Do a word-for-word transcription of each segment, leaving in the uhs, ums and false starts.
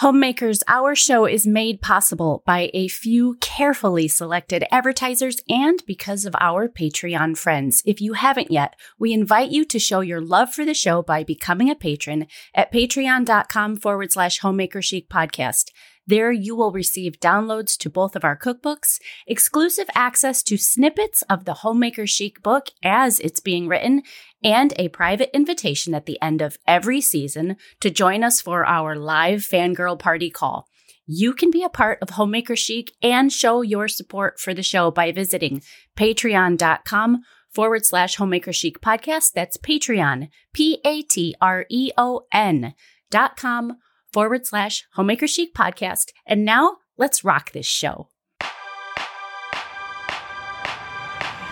Homemakers, our show is made possible by a few carefully selected advertisers and because of our Patreon friends. If you haven't yet, we invite you to show your love for the show by becoming a patron at patreon.com forward slash homemaker chic podcast. There you will receive downloads to both of our cookbooks, exclusive access to snippets of the Homemaker Chic book as it's being written, and a private invitation at the end of every season to join us for our live fangirl party call. You can be a part of Homemaker Chic and show your support for the show by visiting patreon.com forward slash Homemaker Chic podcast. That's Patreon, P A T R E O N dot com forward slash Homemaker Chic podcast. And now let's rock this show.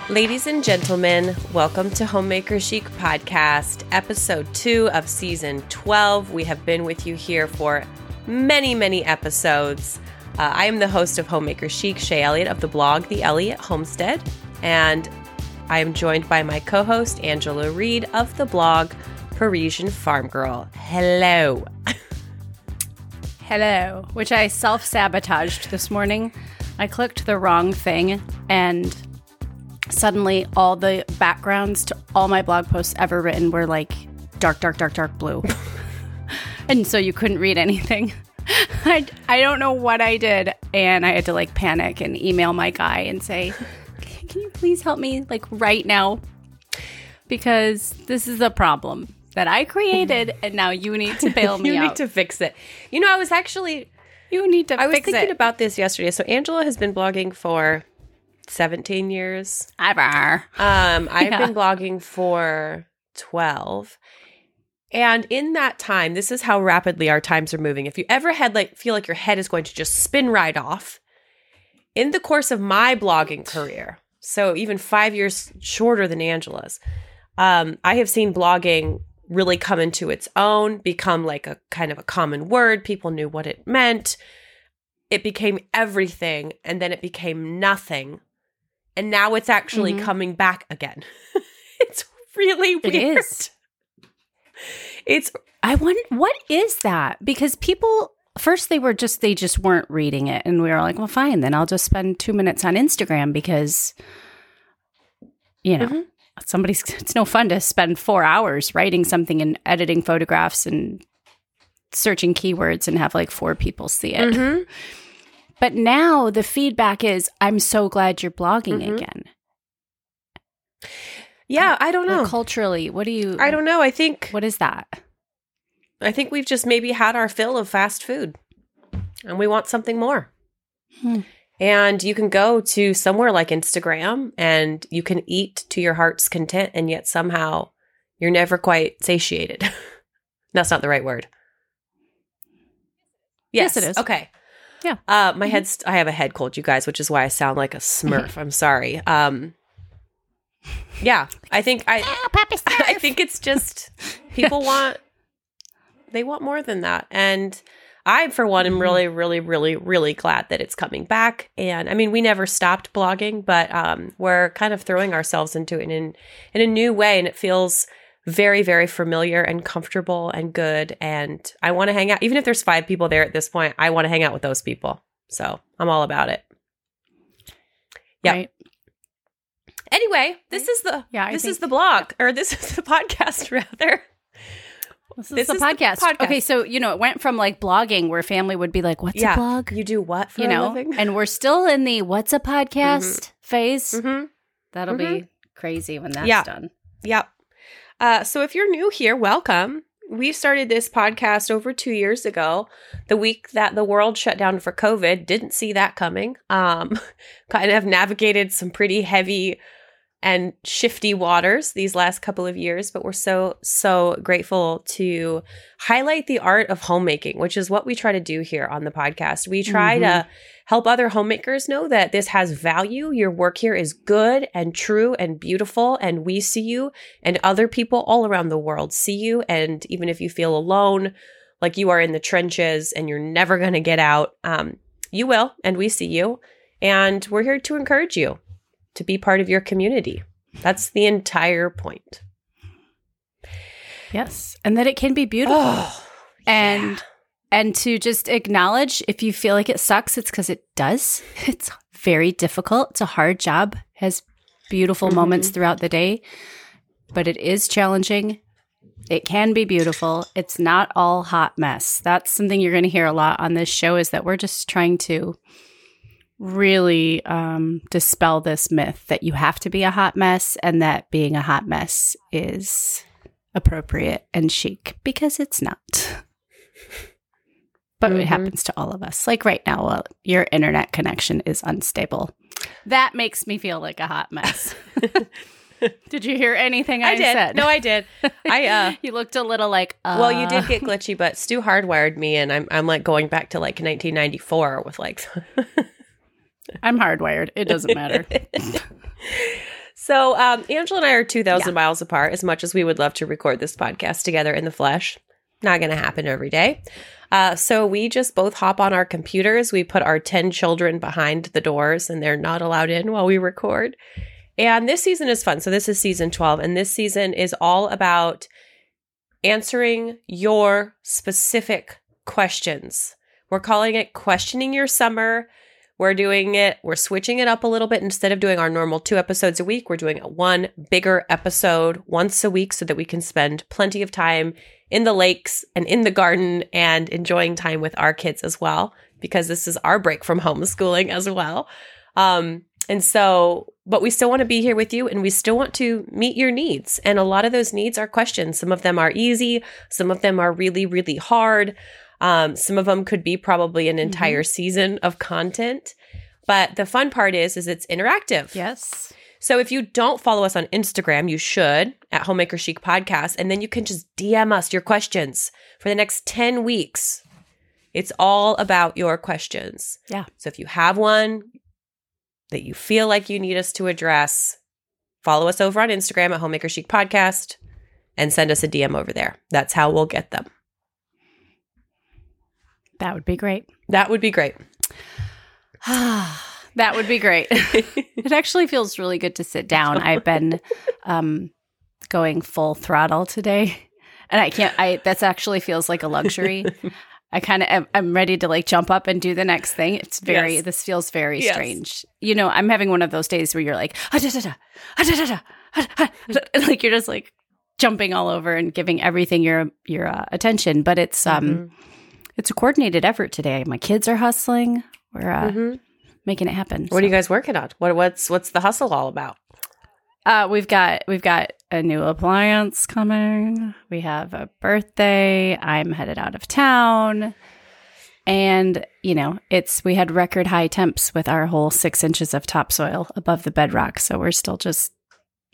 Ladies and gentlemen, welcome to Homemaker Chic Podcast, episode two of season twelve. We have been with you here for many, many episodes. Uh, I am the host of Homemaker Chic, Shay Elliott of the blog, The Elliott Homestead. And I am joined by my co-host, Angela Reed of the blog, Parisian Farm Girl. Hello. Hello, which I self-sabotaged this morning. I clicked the wrong thing, and suddenly all the backgrounds to all my blog posts ever written were like dark, dark, dark, dark blue. And so you couldn't read anything. I, I don't know what I did, and I had to like panic and email my guy and say, can you please help me like right now? Because this is a problem that I created, and now you need to bail me out. You need to fix it. You know, I was actually... You need to fix it. I was thinking it. about this yesterday. So Angela has been blogging for seventeen years. Ever. Um, I've yeah. been blogging for twelve. And in that time, this is how rapidly our times are moving. If you ever had like feel like your head is going to just spin right off, in the course of my blogging career, so even five years shorter than Angela's, um, I have seen blogging really come into its own, become like a kind of a common word. People knew what it meant. It became everything, and then it became nothing. And now it's actually mm-hmm. coming back again. It's really weird. It is. It's I wonder what is that? Because people first they were just they just weren't reading it, and we were like, well, fine, then I'll just spend two minutes on Instagram because you know. Mm-hmm. Somebody's, it's no fun to spend four hours writing something and editing photographs and searching keywords and have like four people see it. Mm-hmm. But now the feedback is, I'm so glad you're blogging mm-hmm. again. Yeah, I don't know. Like culturally, what do you... I don't know. I think... What is that? I think we've just maybe had our fill of fast food and we want something more. Hmm. And you can go to somewhere like Instagram and you can eat to your heart's content, and yet somehow you're never quite satiated. That's not the right word. Yes, yes it is. Okay. Yeah. Uh, my mm-hmm. head's, I have a head cold, you guys, which is why I sound like a Smurf. I'm sorry. Um, yeah. I think I, oh, Papa Smurf. I think it's just people want, they want more than that. And I, for one, am really, really, really, really glad that it's coming back. And I mean, we never stopped blogging, but um, we're kind of throwing ourselves into it in, in a new way. And it feels very, very familiar and comfortable and good. And I want to hang out. Even if there's five people there at this point, I want to hang out with those people. So I'm all about it. Yeah. Right. Anyway, this is the yeah, this think- is the blog, or this is the podcast, rather. This is, this the, is podcast. the podcast. Okay, so, you know, it went from like blogging where family would be like, what's yeah. a blog? You do what for you a know? living? And we're still in the what's a podcast mm-hmm. phase. Mm-hmm. That'll mm-hmm. be crazy when that's yeah. done. Yeah. Uh, so if you're new here, welcome. We started this podcast over two years ago, the week that the world shut down for COVID. Didn't see that coming. Um, kind of navigated some pretty heavy and shifty waters these last couple of years, but we're so, so grateful to highlight the art of homemaking, which is what we try to do here on the podcast. We try mm-hmm. to help other homemakers know that this has value. Your work here is good and true and beautiful, and we see you, and other people all around the world see you. And even if you feel alone, like you are in the trenches and you're never going to get out, um, you will, and we see you, and we're here to encourage you to be part of your community. That's the entire point. Yes. And that it can be beautiful. Oh, and yeah. and to just acknowledge if you feel like it sucks, it's because it does. It's very difficult. It's a hard job. It has beautiful mm-hmm. moments throughout the day, but it is challenging. It can be beautiful. It's not all hot mess. That's something you're going to hear a lot on this show, is that we're just trying to really um, dispel this myth that you have to be a hot mess and that being a hot mess is appropriate and chic, because it's not. But mm-hmm. it happens to all of us. Like right now, well, your internet connection is unstable. That makes me feel like a hot mess. Did you hear anything I, I did. said? No, I did. I uh, you looked a little like uh. Well, you did get glitchy, but Stu hardwired me, and I'm I'm like going back to like nineteen ninety-four with like. I'm hardwired. It doesn't matter. So um, Angela and I are two thousand yeah. miles apart. As much as we would love to record this podcast together in the flesh, not going to happen every day. Uh, so we just both hop on our computers. We put our ten children behind the doors, and they're not allowed in while we record. And this season is fun. So this is season twelve, and this season is all about answering your specific questions. We're calling it Questioning Your Summer. We're doing it, we're switching it up a little bit. Instead of doing our normal two episodes a week, we're doing one bigger episode once a week so that we can spend plenty of time in the lakes and in the garden and enjoying time with our kids as well, because this is our break from homeschooling as well. Um, And so, but we still want to be here with you, and we still want to meet your needs. And a lot of those needs are questions. Some of them are easy. Some of them are really, really hard. Um, some of them could be probably an entire mm-hmm. season of content. But the fun part is, is it's interactive. Yes. So if you don't follow us on Instagram, you should, at Homemaker Chic Podcast. And then you can just D M us your questions for the next ten weeks. It's all about your questions. Yeah. So if you have one that you feel like you need us to address, follow us over on Instagram at Homemaker Chic Podcast and send us a D M over there. That's how we'll get them. That would be great. That would be great. That would be great. It actually feels really good to sit down. I've been um, going full throttle today, and I can't, I, that's actually feels like a luxury. I kind of I'm ready to like jump up and do the next thing. It's very, yes. this feels very yes. strange. You know, I'm having one of those days where you're like, ah, da, da, da, ah, da, da, da, ah, da, da, and, like you're just like jumping all over and giving everything your your uh, attention. But it's um, mm-hmm. it's a coordinated effort today. My kids are hustling. We're uh, mm-hmm. making it happen. What so. are you guys working on? What what's what's the hustle all about? Uh, we've got we've got a new appliance coming. We have a birthday. I'm headed out of town, and you know it's we had record high temps with our whole six inches of topsoil above the bedrock. So we're still just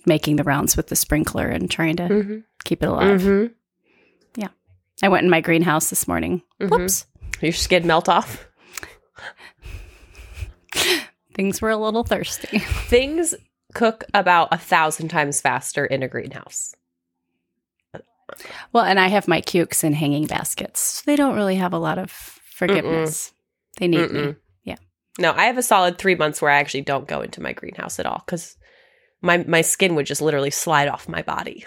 making the rounds with the sprinkler and trying to mm-hmm. keep it alive. Mm-hmm. Yeah, I went in my greenhouse this morning. Mm-hmm. Whoops, your skid melt off. Things were a little thirsty. Things. Cook about a thousand times faster in a greenhouse. Well, and I have my cukes in hanging baskets. They don't really have a lot of forgiveness. Mm-mm. They need Mm-mm. me. Yeah. No, I have a solid three months where I actually don't go into my greenhouse at all, because my, my skin would just literally slide off my body.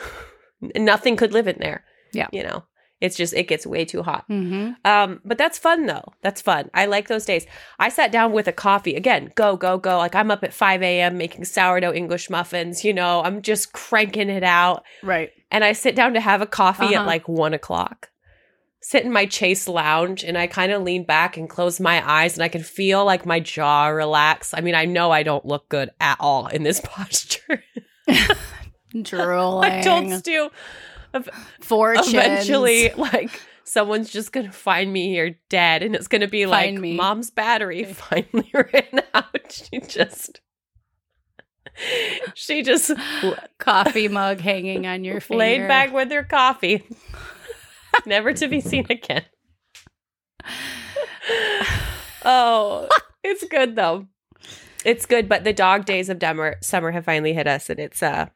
Nothing could live in there. Yeah. You know, it's just, it gets way too hot. Mm-hmm. Um, but that's fun though. That's fun. I like those days. I sat down with a coffee. Again, go, go, go. Like I'm up at five a.m. making sourdough English muffins. You know, I'm just cranking it out. Right. And I sit down to have a coffee uh-huh. at like one o'clock. Sit in my Chase lounge, and I kind of lean back and close my eyes, and I can feel like my jaw relax. I mean, I know I don't look good at all in this posture. Drooling. I told Stu. Fortunes. Eventually, like, someone's just going to find me here dead, and it's going to be find like, me. Mom's battery finally ran out. She just, she just coffee mug hanging on your finger. Laid back with her coffee. Never to be seen again. Oh, it's good, though. It's good, but the dog days of dem- summer have finally hit us, and it's, uh,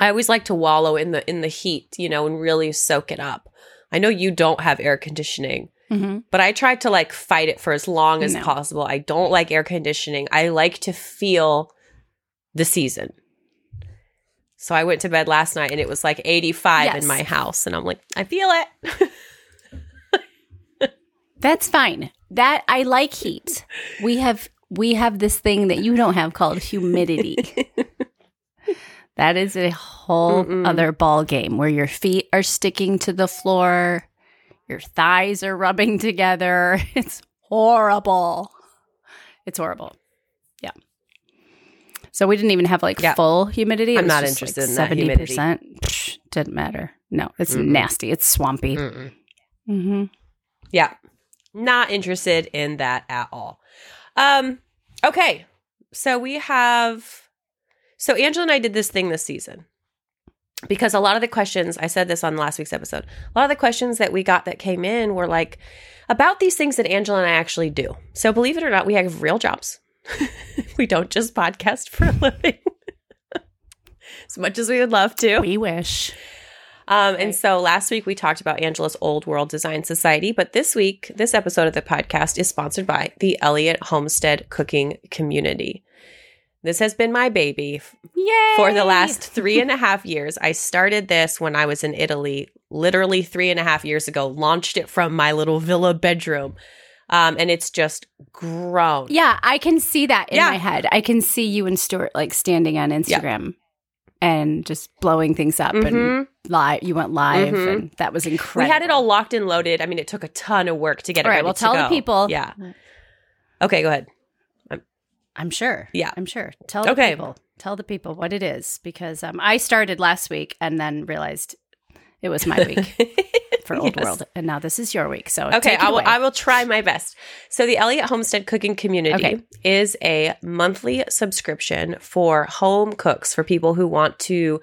I always like to wallow in the in the heat, you know, and really soak it up. I know you don't have air conditioning, mm-hmm. but I try to like fight it for as long as no. possible. I don't like air conditioning. I like to feel the season. So I went to bed last night, and it was like eighty-five yes. in my house, and I'm like, I feel it. That's fine. That I like heat. We have we have this thing that you don't have called humidity. That is a whole Mm-mm. other ball game where your feet are sticking to the floor, your thighs are rubbing together. It's horrible. It's horrible. Yeah. So we didn't even have like yeah. full humidity. It I'm not interested like in that humidity. seventy percent Didn't matter. No, it's Mm-mm. nasty. It's swampy. Mm-mm. Mm-hmm. Yeah. Not interested in that at all. Um, okay. So we have – so Angela and I did this thing this season because a lot of the questions – I said this on last week's episode. A lot of the questions that we got that came in were like about these things that Angela and I actually do. So believe it or not, we have real jobs. We don't just podcast for a living as much as we would love to. We wish. Um, and so last week we talked about Angela's Old World Design Society, but this week, this episode of the podcast is sponsored by the Elliott Homestead Cooking Community. This has been my baby Yay! for the last three and a half years. I started this when I was in Italy, literally three and a half years ago, launched it from my little villa bedroom. Um, and it's just grown. Yeah, I can see that in yeah. my head. I can see you and Stuart like standing on Instagram. Yeah. And just blowing things up mm-hmm. and live. You went live, mm-hmm. and that was incredible. We had it all locked and loaded. I mean, it took a ton of work to get all it right, ready well, to go. All right, well, tell the people. Yeah. Okay, go ahead. I'm, I'm sure. Yeah. I'm sure. Tell okay. the people. Tell the people what it is, because um, I started last week and then realized it was my week for Old yes. World, and now this is your week. So okay, I will. Away. I will try my best. So the Elliott Homestead Cooking Community okay. is a monthly subscription for home cooks, for people who want to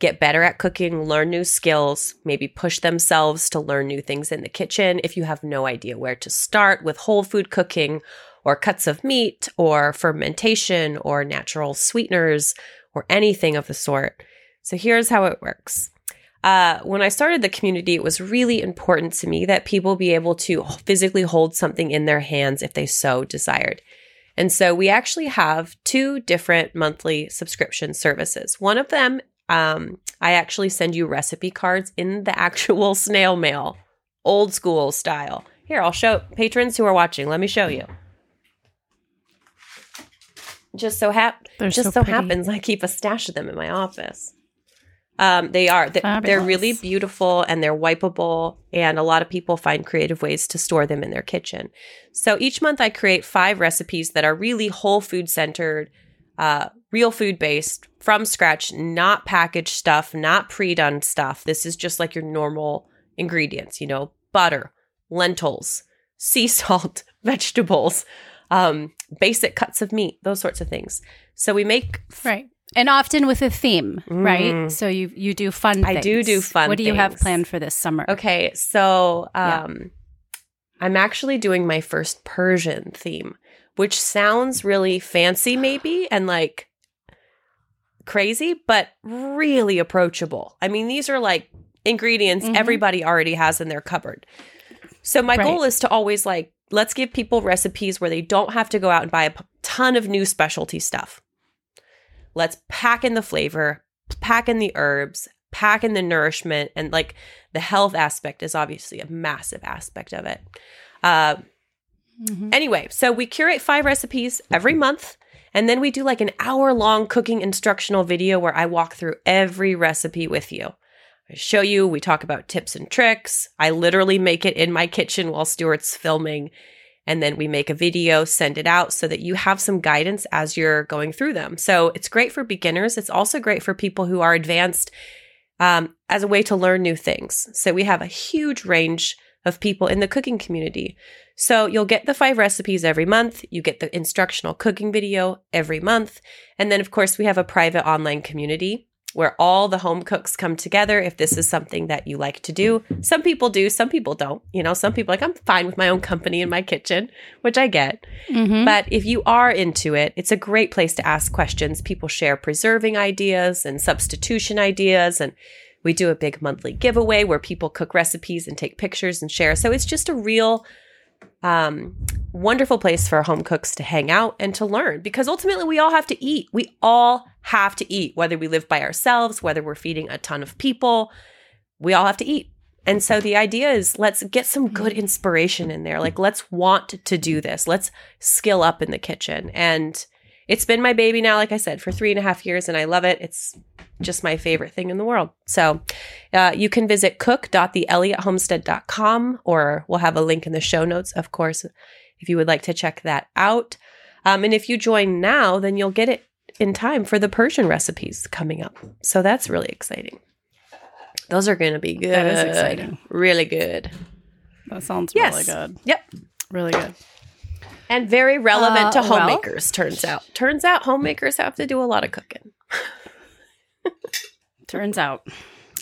get better at cooking, learn new skills, maybe push themselves to learn new things in the kitchen. If you have no idea where to start with whole food cooking, or cuts of meat, or fermentation, or natural sweeteners, or anything of the sort. So here's how it works. Uh, when I started the community, it was really important to me that people be able to physically hold something in their hands if they so desired. And so we actually have two different monthly subscription services. One of them, um, I actually send you recipe cards in the actual snail mail, old school style. Here, I'll show patrons who are watching. Let me show you. Just so, hap- just so, so happens I keep a stash of them in my office. Um, they are. They're, they're really beautiful and they're wipeable, and a lot of people find creative ways to store them in their kitchen. So each month I create five recipes that are really whole food centered, uh, real food based, from scratch, not packaged stuff, not pre-done stuff. This is just like your normal ingredients, you know, butter, lentils, sea salt, vegetables, um, basic cuts of meat, those sorts of things. So we make... Right. And often with a theme, right? Mm. So you you do fun things. I do do fun things. What do you things. have planned for this summer? Okay, so um, yeah. I'm actually doing my first Persian theme, which sounds really fancy maybe and like crazy, but really approachable. I mean, these are like ingredients mm-hmm. everybody already has in their cupboard. So my right. goal is to always like, let's give people recipes where they don't have to go out and buy a p- ton of new specialty stuff. Let's pack in the flavor, pack in the herbs, pack in the nourishment, and like the health aspect is obviously a massive aspect of it. Uh, mm-hmm. Anyway, so we curate five recipes every month, and then we do like an hour-long cooking instructional video where I walk through every recipe with you. I show you, we talk about tips and tricks. I literally make it in my kitchen while Stuart's filming. And then we make a video, send it out so that you have some guidance as you're going through them. So it's great for beginners. It's also great for people who are advanced um, as a way to learn new things. So we have a huge range of people in the cooking community. So you'll get the five recipes every month. You get the instructional cooking video every month. And then, of course, we have a private online community where all the home cooks come together if this is something that you like to do. Some people do, some people don't. You know, some people are like, I'm fine with my own company in my kitchen, which I get. Mm-hmm. But if you are into it, it's a great place to ask questions. People share preserving ideas and substitution ideas. And we do a big monthly giveaway where people cook recipes and take pictures and share. So it's just a real um, wonderful place for home cooks to hang out and to learn, because ultimately we all have to eat. We all have to eat, whether we live by ourselves, whether we're feeding a ton of people, we all have to eat. And so the idea is let's get some good inspiration in there. Like, let's want to do this. Let's skill up in the kitchen. And it's been my baby now, like I said, for three and a half years, and I love it. It's just my favorite thing in the world. So uh, you can visit cook dot the elliott homestead dot com, or we'll have a link in the show notes, of course, if you would like to check that out. Um, and if you join now, then you'll get it in time for the Persian recipes coming up. So that's really exciting. Those are going to be good. That is exciting. Really good. That sounds yes. really good. Yep. Really good. And very relevant uh, to homemakers, well, turns out. Turns out homemakers have to do a lot of cooking. Turns out.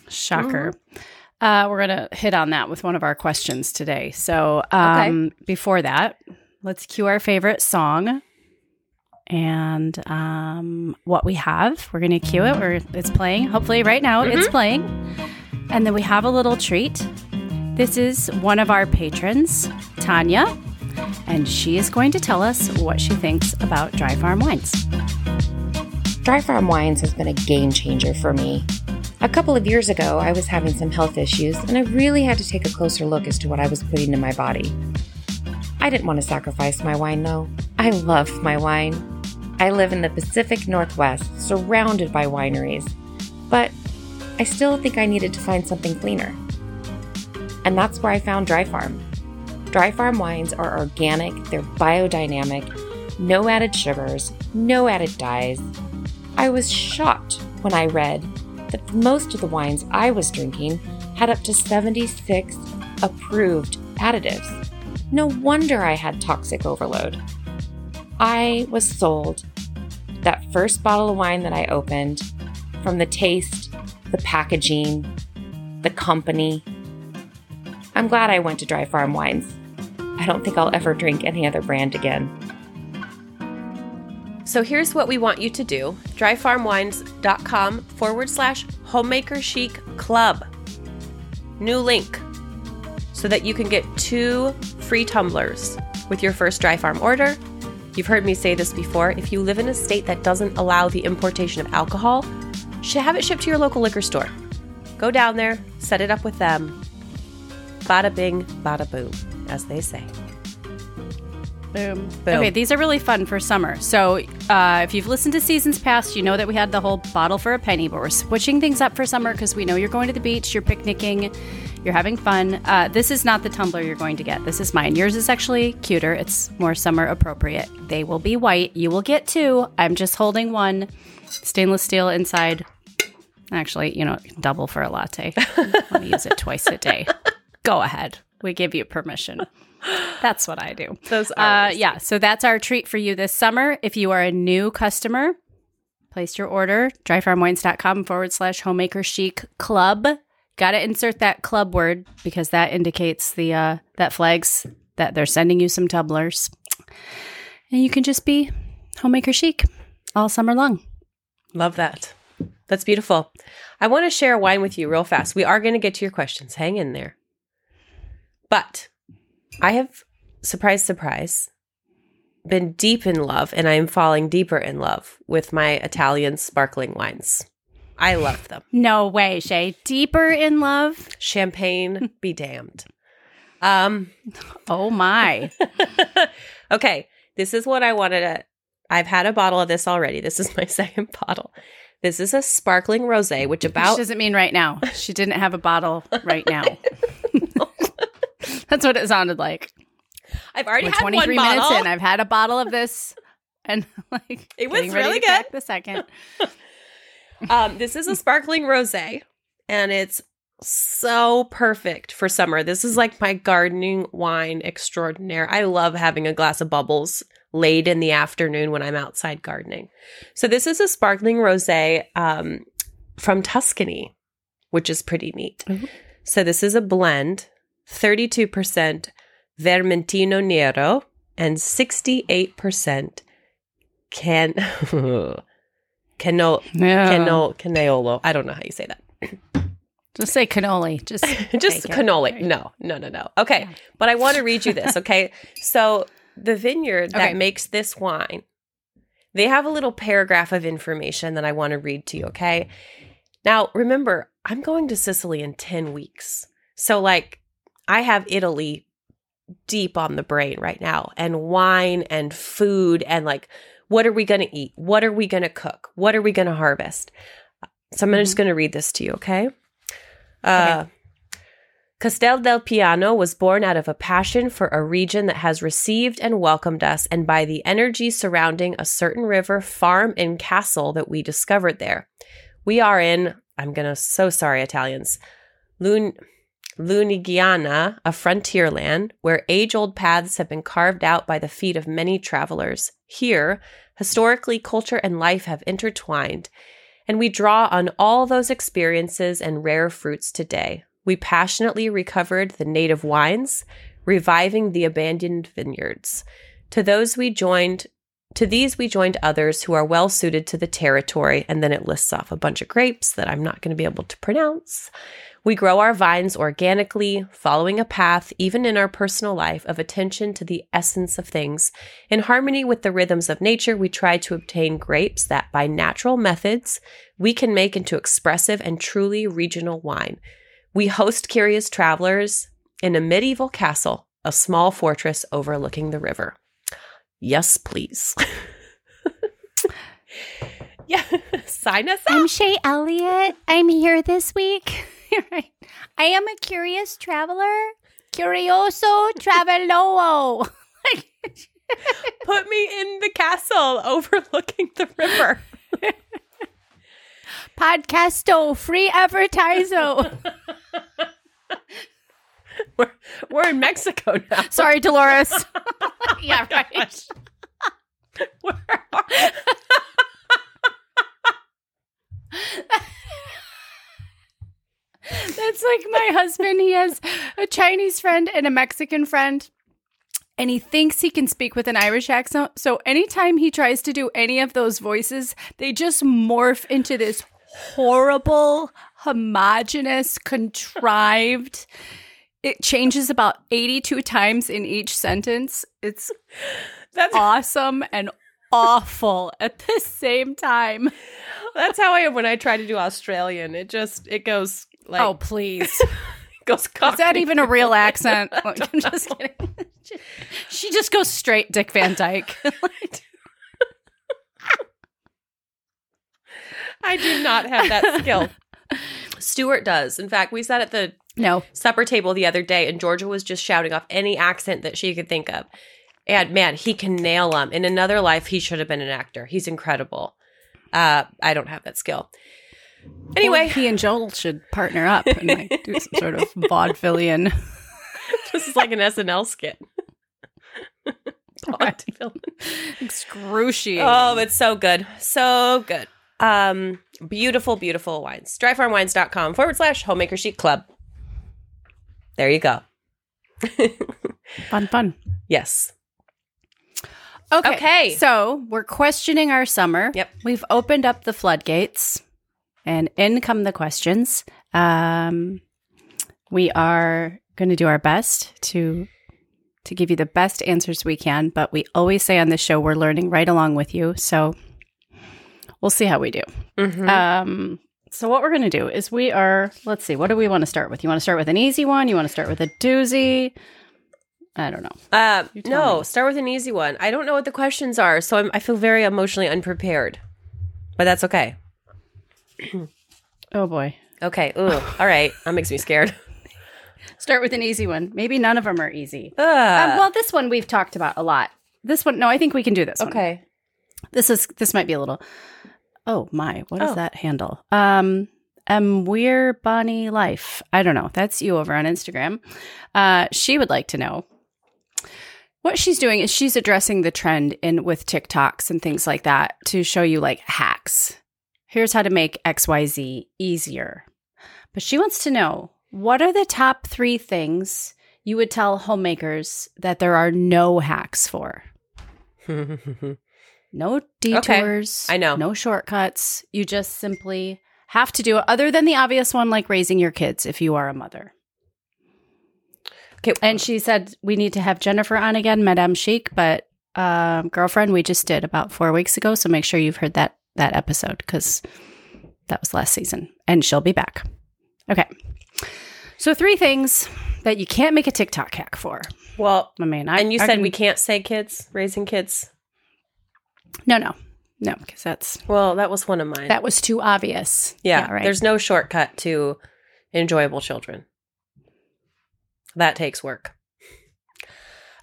Shocker. Mm-hmm. Uh, we're going to hit on that with one of our questions today. So um, okay. before that, let's cue our favorite song and um, what we have. We're going to cue it. We're, it's playing. Hopefully right now mm-hmm. it's playing. And then we have a little treat. This is one of our patrons, Tanya, and she is going to tell us what she thinks about Dry Farm Wines. Dry Farm Wines has been a game changer for me. A couple of years ago, I was having some health issues, and I really had to take a closer look as to what I was putting in my body. I didn't want to sacrifice my wine, though. I love my wine. I live in the Pacific Northwest, surrounded by wineries, but I still think I needed to find something cleaner. And that's where I found Dry Farm. Dry Farm wines are organic, they're biodynamic, no added sugars, no added dyes. I was shocked when I read that most of the wines I was drinking had up to seventy-six approved additives. No wonder I had toxic overload. I was sold. That first bottle of wine that I opened, from the taste, the packaging, the company. I'm glad I went to Dry Farm Wines. I don't think I'll ever drink any other brand again. So here's what we want you to do. dry farm wines dot com forward slash homemaker chic club. New link. So that you can get two free tumblers with your first Dry Farm order. You've heard me say this before. If you live in a state that doesn't allow the importation of alcohol, have it shipped to your local liquor store. Go down there, set it up with them. Bada bing, bada boom, as they say. Boom. Boom. Okay, these are really fun for summer. So uh, if you've listened to seasons past, you know that we had the whole bottle for a penny, but we're switching things up for summer because we know you're going to the beach, you're picnicking, you're having fun. Uh, this is not the tumbler you're going to get. This is mine. Yours is actually cuter. It's more summer appropriate. They will be white. You will get two. I'm just holding one. Stainless steel inside. Actually, you know, double for a latte. Let me use it twice a day. Go ahead. We give you permission. That's what I do. Those are uh, yeah. So that's our treat for you this summer. If you are a new customer, place your order. dry farm wines dot com forward slash homemaker chic club. Got to insert that club word because that indicates the uh, that flags that they're sending you some tumblers, and you can just be homemaker chic all summer long. Love that. That's beautiful. I want to share a wine with you real fast. We are going to get to your questions. Hang in there. But I have, surprise, surprise, been deep in love, and I am falling deeper in love with my Italian sparkling wines. I love them. No way, Shay. Deeper in love? Champagne be damned. Um, oh, my. Okay. This is what I wanted to – I've had a bottle of this already. This is my second bottle. This is a sparkling rosé, which about – Which doesn't mean right now. She didn't have a bottle right now. That's what it sounded like. I've already We're had twenty-three one minutes bottle. In. I've had a bottle of this, and like it was really good. The second, um, this is a sparkling rosé, and it's so perfect for summer. This is like my gardening wine extraordinaire. I love having a glass of bubbles late in the afternoon when I'm outside gardening. So this is a sparkling rosé um, from Tuscany, which is pretty neat. Mm-hmm. So this is a blend. thirty-two percent Vermentino Nero and sixty-eight percent can cano yeah. cano canaiolo. I don't know how you say that. Just say cannoli. Just just cannoli. No, no, no, no. Okay, yeah. But I want to read you this. Okay, so the vineyard that okay. makes this wine, they have a little paragraph of information that I want to read to you. Okay, now remember, I'm going to Sicily in ten weeks. So like I have Italy deep on the brain right now, and wine and food and like, what are we going to eat? What are we going to cook? What are we going to harvest? So I'm mm-hmm. just going to read this to you, okay? Uh, okay. Castel del Piano was born out of a passion for a region that has received and welcomed us, and by the energy surrounding a certain river, farm, and castle that we discovered there. We are in, I'm going to, so sorry, Italians, Lun... Lunigiana, a frontier land where age-old paths have been carved out by the feet of many travelers. Here, historically, culture and life have intertwined, and we draw on all those experiences and rare fruits today. We passionately recovered the native wines, reviving the abandoned vineyards. To those we joined, to these we joined others who are well suited to the territory, and then it lists off a bunch of grapes that I'm not going to be able to pronounce. We grow our vines organically, following a path, even in our personal life, of attention to the essence of things. In harmony with the rhythms of nature, we try to obtain grapes that, by natural methods, we can make into expressive and truly regional wine. We host curious travelers in a medieval castle, a small fortress overlooking the river. Yes, please. Yeah, sign us up. I'm Shay Elliott. I'm here this week. Right. I am a curious traveler. Curioso travelo. Put me in the castle overlooking the river. Podcasto, free advertiso. We're, we're in Mexico now. Sorry, Dolores. Oh yeah, right. Where are That's like my husband. He has a Chinese friend and a Mexican friend, and he thinks he can speak with an Irish accent. So anytime he tries to do any of those voices, they just morph into this horrible, homogenous, contrived. It changes about eighty-two times in each sentence. It's that's awesome and awful at the same time. That's how I am when I try to do Australian. It just, it goes... Like, oh, please. Goes coffee. Is that even a real accent? Like, I'm just know. kidding. She, she just goes straight Dick Van Dyke. I do not have that skill. Stuart does. In fact, we sat at the no. supper table the other day, and Georgia was just shouting off any accent that she could think of. And man, he can nail them. In another life, he should have been an actor. He's incredible. Uh, I don't have that skill. Anyway, well, he and Joel should partner up and like do some sort of vaudevillian. This is like an S N L skit. Vaudevillian. Excruciating. Oh, it's so good. So good. Um, beautiful, beautiful wines. dry farm wines dot com forward slash homemaker chic club. There you go. Fun, fun. Yes. Okay. Okay. So we're questioning our summer. Yep. We've opened up the floodgates. And in come the questions. Um, we are going to do our best to to give you the best answers we can, but we always say on this show we're learning right along with you, so we'll see how we do. Mm-hmm. Um, so what we're going to do is we are, let's see, what do we want to start with? You want to start with an easy one? You want to start with a doozy? I don't know. Uh, no, me. Start with an easy one. I don't know what the questions are, so I'm, I feel very emotionally unprepared, but that's okay. Oh boy. Okay. Ooh. All right. That makes me scared. Start with an easy one. Maybe none of them are easy. Uh, um, well, this one we've talked about a lot. This one, no, I think we can do this one. Okay. This is this might be a little. Oh my! What does oh. that handle? Um, um, we're Bonnie Life. I don't know. That's you over on Instagram. Uh, she would like to know. What she's doing is she's addressing the trend in with TikToks and things like that to show you like hacks. Here's how to make X Y Z easier. But she wants to know, what are the top three things you would tell homemakers that there are no hacks for? No detours. Okay. I know. No shortcuts. You just simply have to do it, other than the obvious one, like raising your kids if you are a mother. Okay. And she said, we need to have Jennifer on again, Madame Chic, but uh, girlfriend, we just did about four weeks ago. So make sure you've heard that. that episode, because that was last season, and she'll be back. Okay. So three things that you can't make a TikTok hack for. Well, I mean, I, and you I, said I can, we can't say kids, raising kids. No, no, no, because that's well, that was one of mine. That was too obvious. Yeah, yeah, right. There's no shortcut to enjoyable children. That takes work.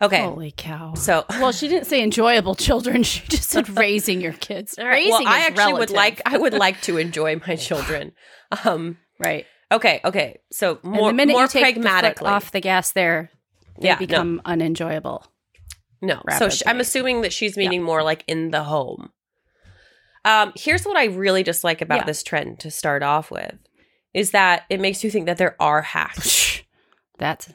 Okay. Holy cow. So, well, she didn't say enjoyable children. She just said raising your kids. All right. Raising well, I actually relative. would like. I would like to enjoy my children. Um, right. Okay. Okay. So more, and the minute more you take pragmatically the foot off the gas, there they yeah, become no. unenjoyable. No. Rapidly. So she, I'm assuming that she's meaning yeah. more like in the home. Um, here's what I really dislike about yeah. this trend to start off with, is that it makes you think that there are hacks. That's.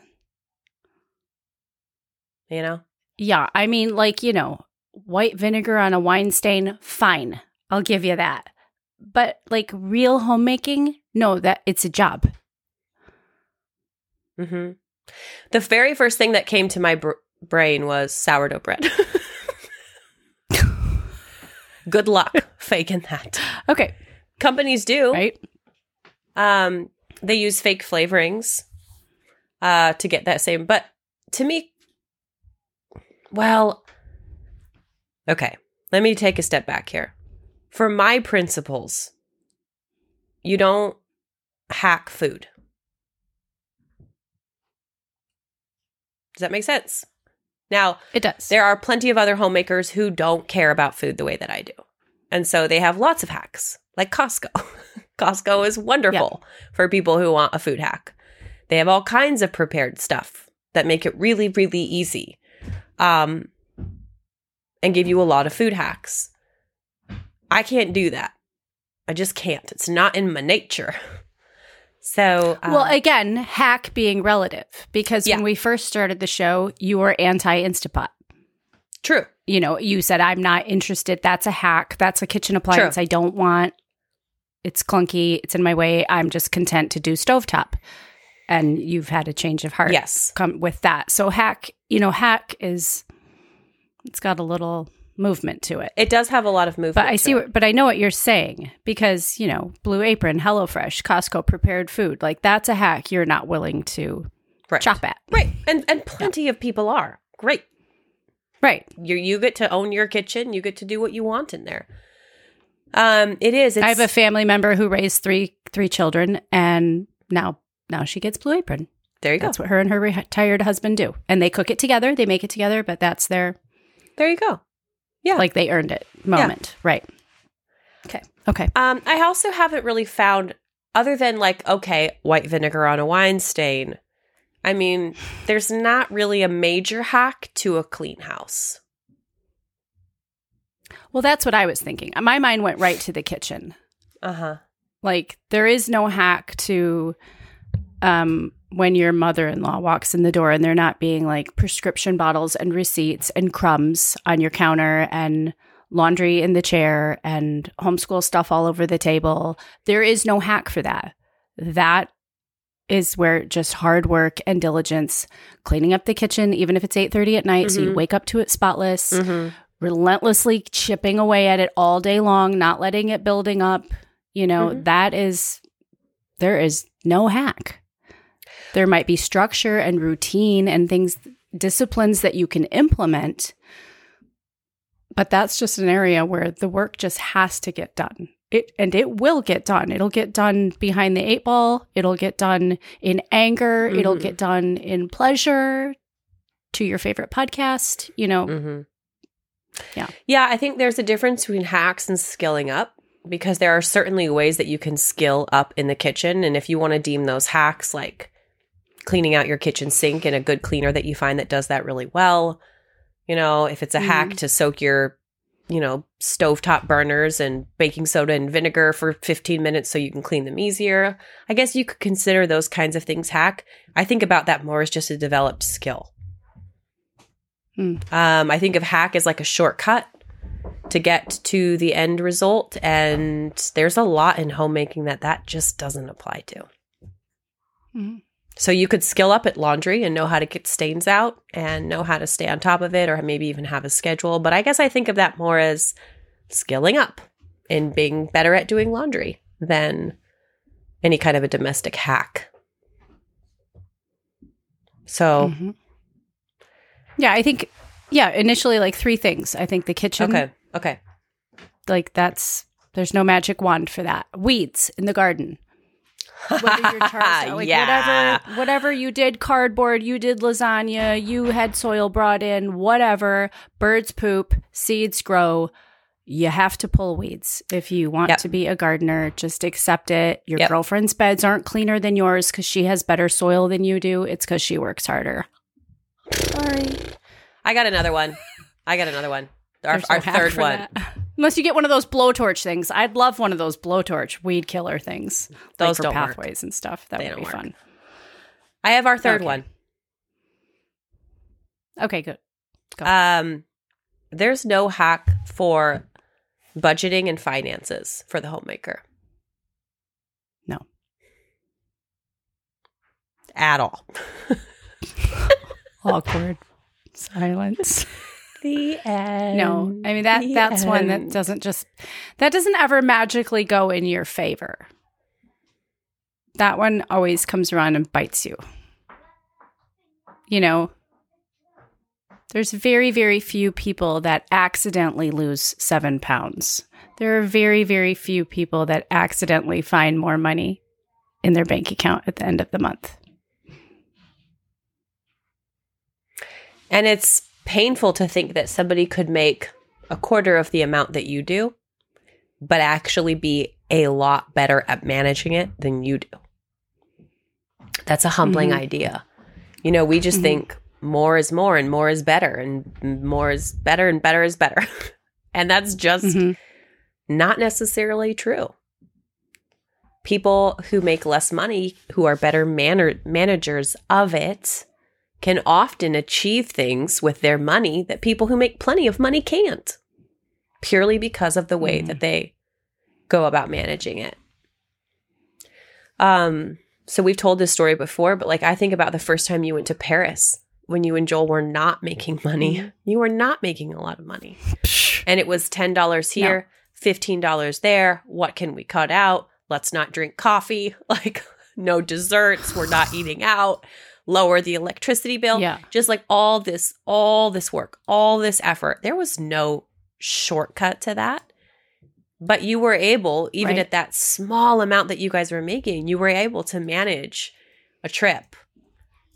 You know? Yeah. I mean, like, you know, white vinegar on a wine stain, fine. I'll give you that. But like real homemaking, no, that it's a job. Mm-hmm. The very first thing that came to my br- brain was sourdough bread. Good luck faking that. Okay. Companies do. Right. Um, they use fake flavorings uh, to get that same. But to me, well, okay, let me take a step back here. For my principles, you don't hack food. Does that make sense? Now, it does. There are plenty of other homemakers who don't care about food the way that I do. And so they have lots of hacks, like Costco. Costco is wonderful yeah. for people who want a food hack. They have all kinds of prepared stuff that make it really, really easy. Um, and give you a lot of food hacks. I can't do that. I just can't. It's not in my nature. So, um, well, again, hack being relative, because yeah. when we first started the show, you were anti-Instapot. True. You know, you said, I'm not interested. That's a hack. That's a kitchen appliance True. I don't want. It's clunky. It's in my way. I'm just content to do stovetop. And you've had a change of heart yes. come with that. So hack, you know, hack is, it's got a little movement to it. It does have a lot of movement. But I see, what, but I know what you're saying, because, you know, Blue Apron, HelloFresh, Costco prepared food, like that's a hack you're not willing to right. chop at. Right. And and plenty yeah. of people are. Great. Right. You you get to own your kitchen. You get to do what you want in there. Um, it is. It's, I have a family member who raised three three children, and now. Now she gets Blue Apron. There you go. That's what her and her retired husband do. And they cook it together. They make it together, but that's their... There you go. Yeah. Like they earned it moment. Yeah. Right. Okay. Okay. Um, I also haven't really found, other than like, okay, white vinegar on a wine stain. I mean, there's not really a major hack to a clean house. Well, that's what I was thinking. My mind went right to the kitchen. Uh-huh. Like, there is no hack to... Um, when your mother-in-law walks in the door and they're not being like prescription bottles and receipts and crumbs on your counter and laundry in the chair and homeschool stuff all over the table, there is no hack for that. That is where just hard work and diligence, cleaning up the kitchen, even if it's eight thirty at night, mm-hmm. so you wake up to it spotless, mm-hmm. relentlessly chipping away at it all day long, not letting it building up, you know, mm-hmm. that is, there is no hack. There might be structure and routine and things, disciplines that you can implement, but that's just an area where the work just has to get done. It and it will get done. It'll get done behind the eight ball. It'll get done in anger. Mm-hmm. It'll get done in pleasure to your favorite podcast, you know. Mm-hmm. Yeah. Yeah, I think there's a difference between hacks and skilling up. Because there are certainly ways that you can skill up in the kitchen. And if you want to deem those hacks, like cleaning out your kitchen sink and a good cleaner that you find that does that really well, you know, if it's a mm-hmm. hack to soak your, you know, stovetop burners in baking soda and vinegar for fifteen minutes so you can clean them easier, I guess you could consider those kinds of things hack. I think about that more as just a developed skill. Mm. Um, I think of hack as like a shortcut to get to the end result, and there's a lot in homemaking that that just doesn't apply to. Mm-hmm. So you could skill up at laundry and know how to get stains out and know how to stay on top of it, or maybe even have a schedule. But I guess I think of that more as skilling up and being better at doing laundry than any kind of a domestic hack. So, mm-hmm. yeah, I think, yeah, initially like three things. I think the kitchen. Okay. Okay. Like that's, there's no magic wand for that. Weeds in the garden. Whether you're charred, like yeah. whatever, whatever you did, cardboard, you did lasagna, you had soil brought in, whatever, birds poop, seeds grow. You have to pull weeds. If you want yep. to be a gardener, just accept it. Your yep. girlfriend's beds aren't cleaner than yours because she has better soil than you do. It's because she works harder. Sorry. I got another one. I got another one. Our, no our third one. That. Unless you get one of those blowtorch things. I'd love one of those blowtorch weed killer things. Those like for don't pathways work. And stuff. That they would be work. Fun. I have our third okay. one. Okay, good. Go. Um, there's no hack for budgeting and finances for the homemaker. No. At all. Awkward silence. The end. No. I mean that the that's end. One that doesn't just that doesn't ever magically go in your favor. That one always comes around and bites you. You know, there's very, very few people that accidentally lose seven pounds. There are very, very few people that accidentally find more money in their bank account at the end of the month. And it's painful to think that somebody could make a quarter of the amount that you do, but actually be a lot better at managing it than you do. That's a humbling mm-hmm. idea. You know, we just mm-hmm. think more is more and more is better and more is better and better is better. And that's just mm-hmm. not necessarily true. People who make less money, who are better man- managers of it, can often achieve things with their money that people who make plenty of money can't, purely because of the way mm. that they go about managing it. Um, so we've told this story before, but like I think about the first time you went to Paris when you and Joel were not making money. You were not making a lot of money. And it was ten dollars here, no. fifteen dollars there. What can we cut out? Let's not drink coffee. Like no desserts. We're not eating out. Lower the electricity bill, yeah. just like all this, all this work, all this effort. There was no shortcut to that. But you were able, even right. at that small amount that you guys were making, you were able to manage a trip.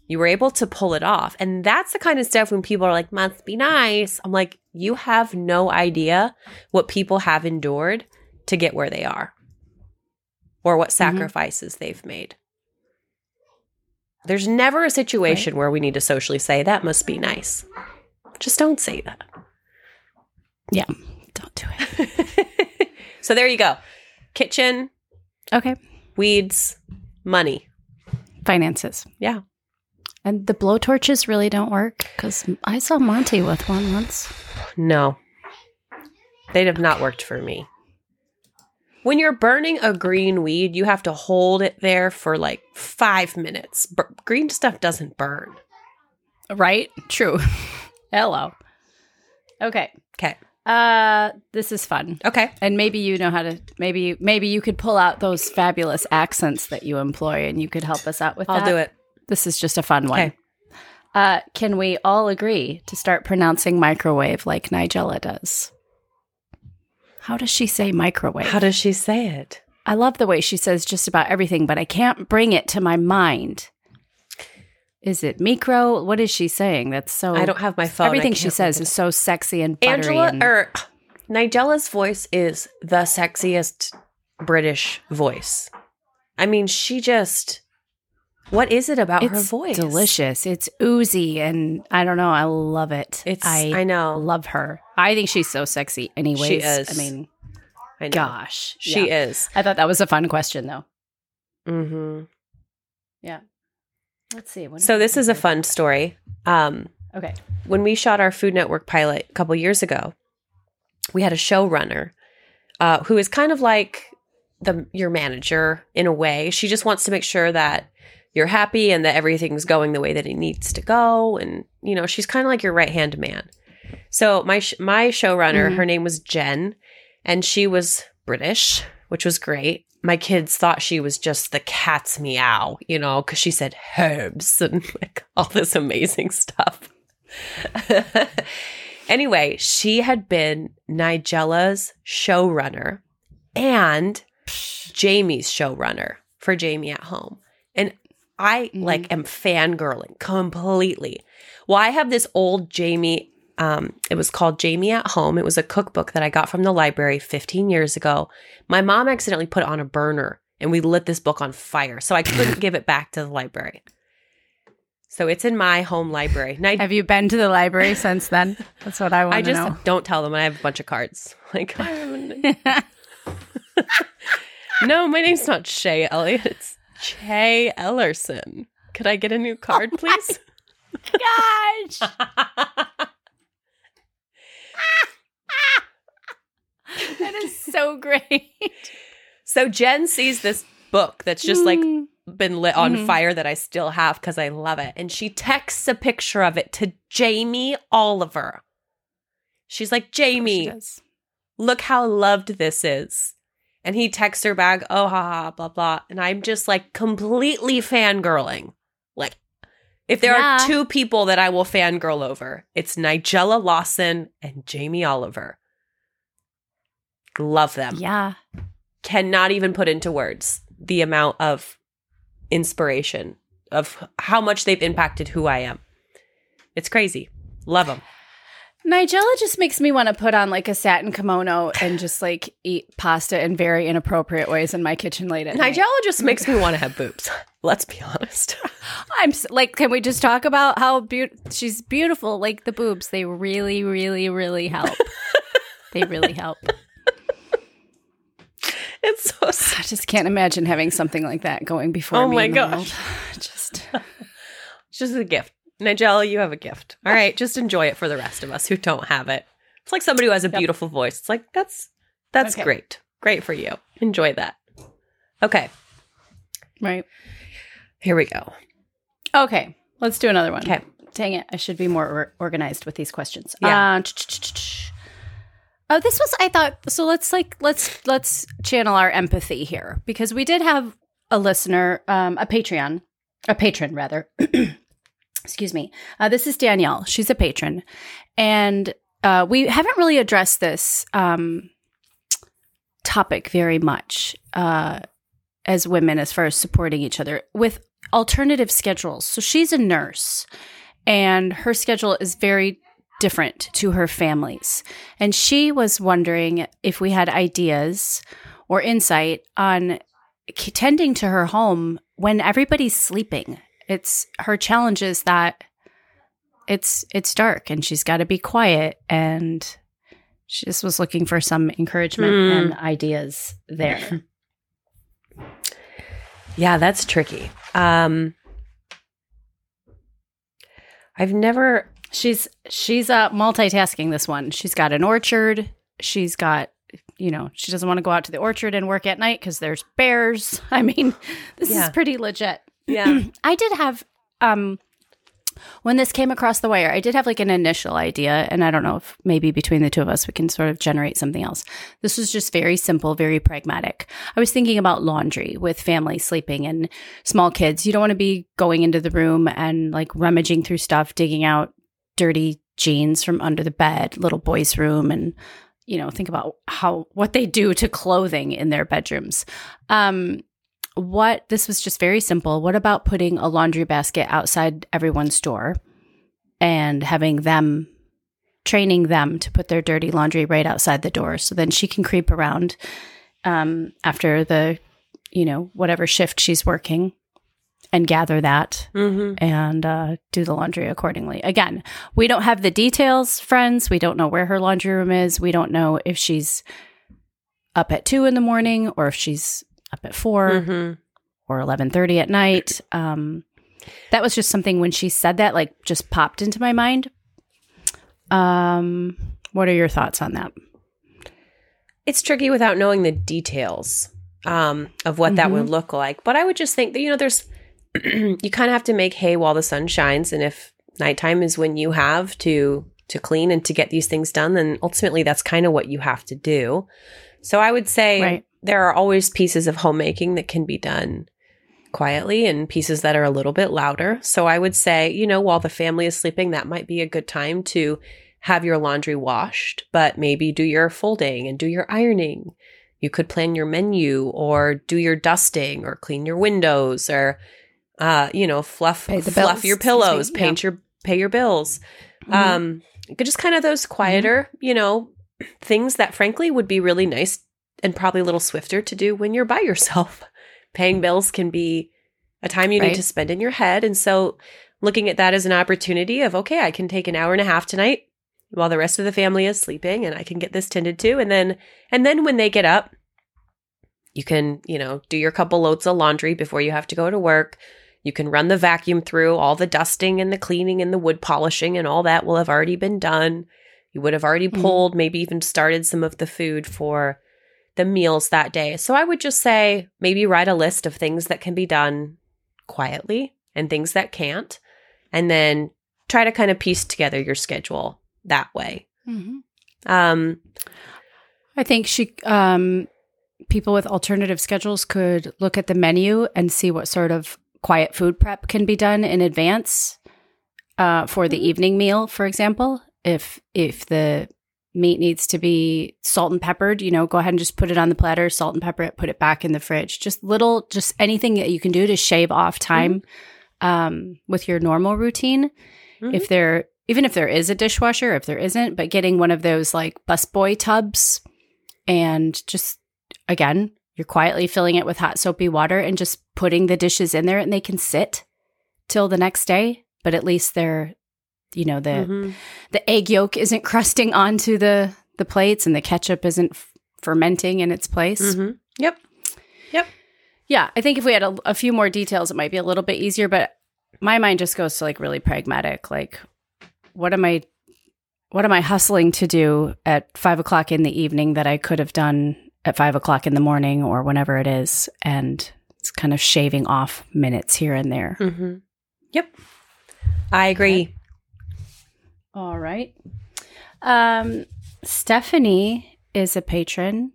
You were able to pull it off. And that's the kind of stuff when people are like, must be nice. I'm like, you have no idea what people have endured to get where they are or what sacrifices mm-hmm. they've made. There's never a situation right. where we need to socially say, that must be nice. Just don't say that. Yeah. Don't do it. So there you go. Kitchen. Okay. Weeds. Money. Finances. Yeah. And the blowtorches really don't work because I saw Monty with one once. No. They'd have not worked for me. When you're burning a green weed, you have to hold it there for like five minutes. B- green stuff doesn't burn. Right? True. Hello. Okay. Okay. Uh, this is fun. Okay. And maybe you know how to, maybe maybe you could pull out those fabulous accents that you employ and you could help us out with I'll that. I'll do it. This is just a fun one. Okay. Uh, can we all agree to start pronouncing microwave like Nigella does? How does she say microwave? How does she say it? I love the way she says just about everything, but I can't bring it to my mind. Is it micro? What is she saying? That's so... I don't have my phone. Everything she says is so sexy and buttery. Angela, and- or Nigella's voice is the sexiest British voice. I mean, she just... What is it about it's her voice? It's delicious. It's oozy, and I don't know. I love it. It's I, I know. Love her. I think she's so sexy. Anyways, she is. I mean, I gosh, she yeah. is. I thought that was a fun question, though. Mm-hmm. Yeah. Let's see. When so this is a fun story. Um, okay. When we shot our Food Network pilot a couple years ago, we had a showrunner uh, who is kind of like the your manager in a way. She just wants to make sure that you're happy and that everything's going the way that it needs to go. And, you know, she's kind of like your right-hand man. So my sh- my showrunner, mm-hmm. her name was Jen, and she was British, which was great. my kids thought she was just the cat's meow, you know, because she said herbs and like all this amazing stuff. Anyway, she had been Nigella's showrunner and Jamie's showrunner for Jamie at Home. And I mm-hmm. like am fangirling completely. Well, I have this old Jamie, um, it was called Jamie at Home. It was a cookbook that I got from the library fifteen years ago. My mom accidentally put it on a burner and we lit this book on fire. So I couldn't give it back to the library. So it's in my home library. I, have you been to the library since then? That's what I want I to know. I just don't tell them. I have a bunch of cards. Like, no, my name's not Shay Elliott. It's Shay Ellerson. Could I get a new card, oh please? Gosh. That is so great. So Jen sees this book that's just like mm. been lit on mm-hmm. fire that I still have because I love it. And she texts a picture of it to Jamie Oliver. She's like, Jamie, oh, she look how loved this is. And he texts her back, oh, haha, ha, blah, blah. And I'm just like completely fangirling. Like, if there yeah. are two people that I will fangirl over, it's Nigella Lawson and Jamie Oliver. Love them. Yeah. Cannot even put into words the amount of inspiration of how much they've impacted who I am. It's crazy. Love them. Nigella just makes me want to put on like a satin kimono and just like eat pasta in very inappropriate ways in my kitchen late at night. Nigella just makes me want to have boobs. Let's be honest. I'm like, can we just talk about how beautiful she's beautiful? Like the boobs, they really, really, really help. They really help. It's so sad. I just can't imagine having something like that going before oh me. Oh my gosh. Just, just a gift. Nigella, you have a gift. All right, just enjoy it for the rest of us who don't have it. It's like somebody who has a yep. beautiful voice. It's like, that's that's okay. great. Great for you. Enjoy that. Okay. Right. Here we go. Okay, let's do another one. Okay. Dang it, I should be more or- organized with these questions. Yeah. Uh, oh, this was, I thought, so let's like, let's let's channel our empathy here because we did have a listener, um, a Patreon, a patron rather, excuse me. Uh, this is Danielle. She's a patron. And uh, we haven't really addressed this um, topic very much uh, as women as far as supporting each other with alternative schedules. So she's a nurse and her schedule is very different to her family's. And she was wondering if we had ideas or insight on tending to her home when everybody's sleeping. It's her challenge is that it's it's dark and she's got to be quiet, and she just was looking for some encouragement mm. and ideas there. Yeah, that's tricky. Um, I've never she's she's uh, multitasking this one. She's got an orchard. She's got. You know, she doesn't want to go out to the orchard and work at night because there's bears. I mean, this yeah. is pretty legit. Yeah. I did have, um, when this came across the wire, I did have like an initial idea, and I don't know if maybe between the two of us, we can sort of generate something else. This was just very simple, very pragmatic. I was thinking about laundry with family sleeping and small kids. You don't want to be going into the room and like rummaging through stuff, digging out dirty jeans from under the bed, little boy's room, and, you know, think about how, what they do to clothing in their bedrooms. Um, What this was just very simple. What about putting a laundry basket outside everyone's door and having them training them to put their dirty laundry right outside the door, so then she can creep around um, after the, you know, whatever shift she's working and gather that mm-hmm. and uh, do the laundry accordingly. Again, we don't have the details, friends. We don't know where her laundry room is. We don't know if she's up at two in the morning or if she's up at four mm-hmm. or eleven thirty at night. Um, that was just something when she said that, like, just popped into my mind. Um, what are your thoughts on that? It's tricky without knowing the details um, of what mm-hmm. that would look like. But I would just think that, you know, there's, you kind of have to make hay while the sun shines. And if nighttime is when you have to, to clean and to get these things done, then ultimately that's kind of what you have to do. So I would say, right. there are always pieces of homemaking that can be done quietly and pieces that are a little bit louder. So I would say, you know, while the family is sleeping, that might be a good time to have your laundry washed, but maybe do your folding and do your ironing. You could plan your menu or do your dusting or clean your windows or, uh, you know, fluff fluff your pillows, paint your pay your bills. Mm-hmm. Um, just kind of those quieter, mm-hmm. you know, things that frankly would be really nice and probably a little swifter to do when you're by yourself. Paying bills can be a time you right. need to spend in your head. And so looking at that as an opportunity of, okay, I can take an hour and a half tonight while the rest of the family is sleeping and I can get this tended to. And then, and then when they get up, you can, you know, do your couple loads of laundry before you have to go to work. You can run the vacuum through all the dusting and the cleaning and the wood polishing and all that will have already been done. You would have already pulled, mm-hmm. maybe even started some of the food for the meals that day. So I would just say maybe write a list of things that can be done quietly and things that can't, and then try to kind of piece together your schedule that way. Mm-hmm. Um, I think she, um, people with alternative schedules could look at the menu and see what sort of quiet food prep can be done in advance uh, for the evening meal, for example. If if the meat needs to be salt and peppered, you know, go ahead and just put it on the platter, salt and pepper it, put it back in the fridge. Just little, just anything that you can do to shave off time mm-hmm. um, with your normal routine. Mm-hmm. If there, even if there is a dishwasher, if there isn't, but getting one of those like busboy tubs and just, again, you're quietly filling it with hot soapy water and just putting the dishes in there, and they can sit till the next day, but at least they're, you know, the mm-hmm. the egg yolk isn't crusting onto the, the plates and the ketchup isn't f- fermenting in its place. Mm-hmm. Yep. Yep. Yeah. I think if we had a, a few more details, it might be a little bit easier, but my mind just goes to like really pragmatic. Like, what am I, what am I hustling to do at five o'clock in the evening that I could have done at five o'clock in the morning or whenever it is? And it's kind of shaving off minutes here and there. Mm-hmm. Yep. I agree. Okay. All right. Um, Stephanie is a patron,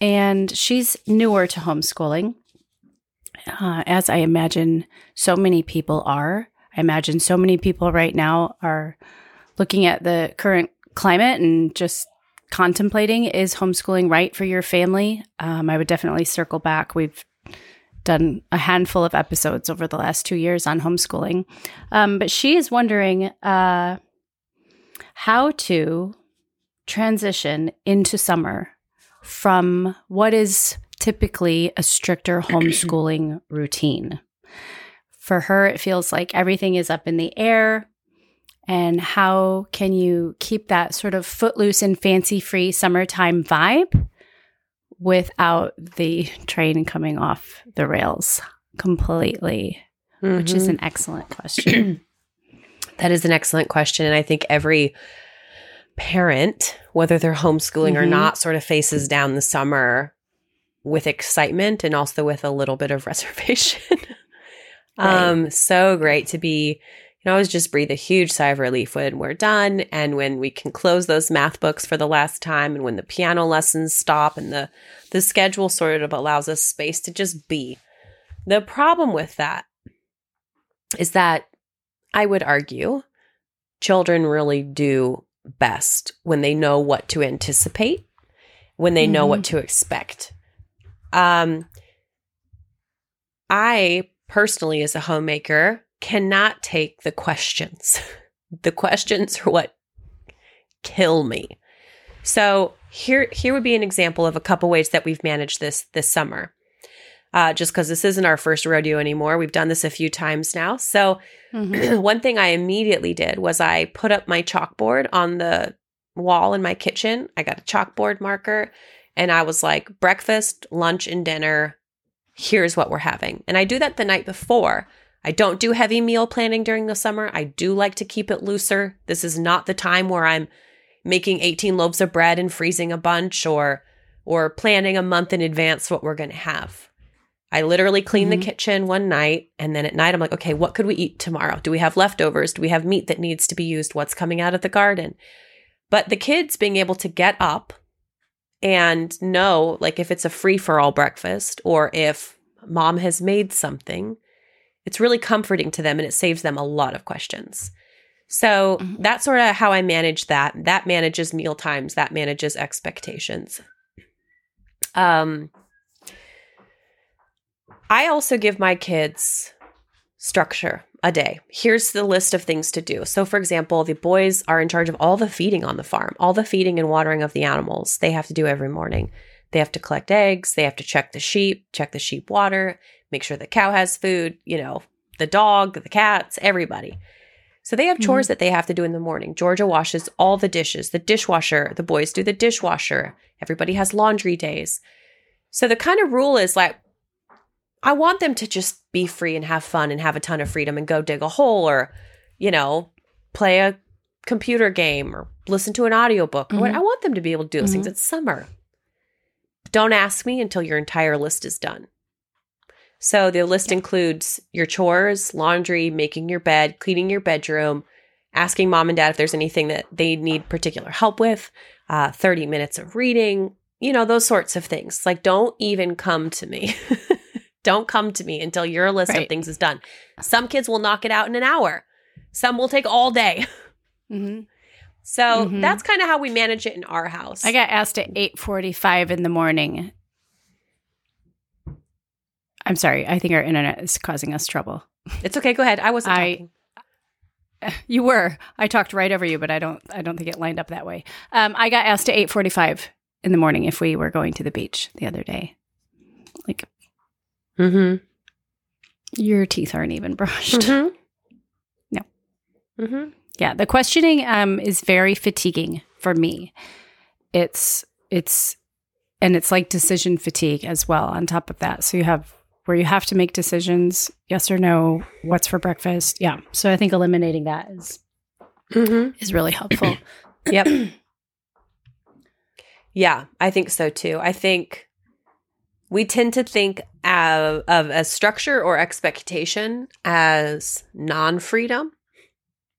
and she's newer to homeschooling, uh, as I imagine so many people are. I imagine so many people right now are looking at the current climate and just contemplating, is homeschooling right for your family? Um, I would definitely circle back. We've done a handful of episodes over the last two years on homeschooling. Um, but she is wondering... Uh, how to transition into summer from what is typically a stricter homeschooling routine. For her, it feels like everything is up in the air. And how can you keep that sort of footloose and fancy-free summertime vibe without the train coming off the rails completely? Mm-hmm. Which is an excellent question. That is an excellent question. And I think every parent, whether they're homeschooling mm-hmm. or not, sort of faces down the summer with excitement and also with a little bit of reservation. Right. Um, so great to be, you know, always just breathe a huge sigh of relief when we're done and when we can close those math books for the last time and when the piano lessons stop and the, the schedule sort of allows us space to just be. The problem with that is that I would argue children really do best when they know what to anticipate, when they mm-hmm. know what to expect. Um, I personally, as a homemaker, cannot take the questions. The questions are what kill me. So here, here would be an example of a couple ways that we've managed this this summer. Uh, just because this isn't our first rodeo anymore. We've done this a few times now. So mm-hmm. one thing I immediately did was I put up my chalkboard on the wall in my kitchen. I got a chalkboard marker and I was like, breakfast, lunch, and dinner, here's what we're having. And I do that the night before. I don't do heavy meal planning during the summer. I do like to keep it looser. This is not the time where I'm making eighteen loaves of bread and freezing a bunch or or planning a month in advance what we're going to have. I literally cleaned mm-hmm. the kitchen one night, and then at night I'm like, okay, what could we eat tomorrow? Do we have leftovers? Do we have meat that needs to be used? What's coming out of the garden? But the kids being able to get up and know, like, if it's a free-for-all breakfast or if mom has made something, it's really comforting to them and it saves them a lot of questions. So mm-hmm. that's sort of how I manage that. That manages meal times. That manages expectations. Um, I also give my kids structure a day. Here's the list of things to do. So, for example, the boys are in charge of all the feeding on the farm, all the feeding and watering of the animals. They have to do every morning. They have to collect eggs. They have to check the sheep, check the sheep water, make sure the cow has food, you know, the dog, the cats, everybody. So they have chores mm-hmm. that they have to do in the morning. Georgia washes all the dishes, the dishwasher, the boys do the dishwasher. Everybody has laundry days. So the kind of rule is like, I want them to just be free and have fun and have a ton of freedom and go dig a hole or, you know, play a computer game or listen to an audiobook. Mm-hmm. Or what. I want them to be able to do those mm-hmm. things. It's summer. Don't ask me until your entire list is done. So the list yeah. includes your chores, laundry, making your bed, cleaning your bedroom, asking mom and dad if there's anything that they need particular help with, uh, thirty minutes of reading, you know, those sorts of things. Like, don't even come to me. Don't come to me until your list right. of things is done. Some kids will knock it out in an hour. Some will take all day. Mm-hmm. So mm-hmm. that's kind of how we manage it in our house. I got asked at eight forty-five in the morning. I'm sorry. I think our internet is causing us trouble. It's okay. Go ahead. I wasn't I, talking. You were. I talked right over you, but I don't I don't think it lined up that way. Um, I got asked at eight forty-five in the morning if we were going to the beach the other day. Like, mm-hmm. your teeth aren't even brushed. Mm-hmm. No. Mm-hmm. Yeah. The questioning um, is very fatiguing for me. It's It's... And it's like decision fatigue as well on top of that. So you have... where you have to make decisions, yes or no, what's for breakfast. Yeah. So I think eliminating that is mm-hmm. is really helpful. Yep. Yeah, I think so too. I think we tend to think of, of a structure or expectation as non-freedom,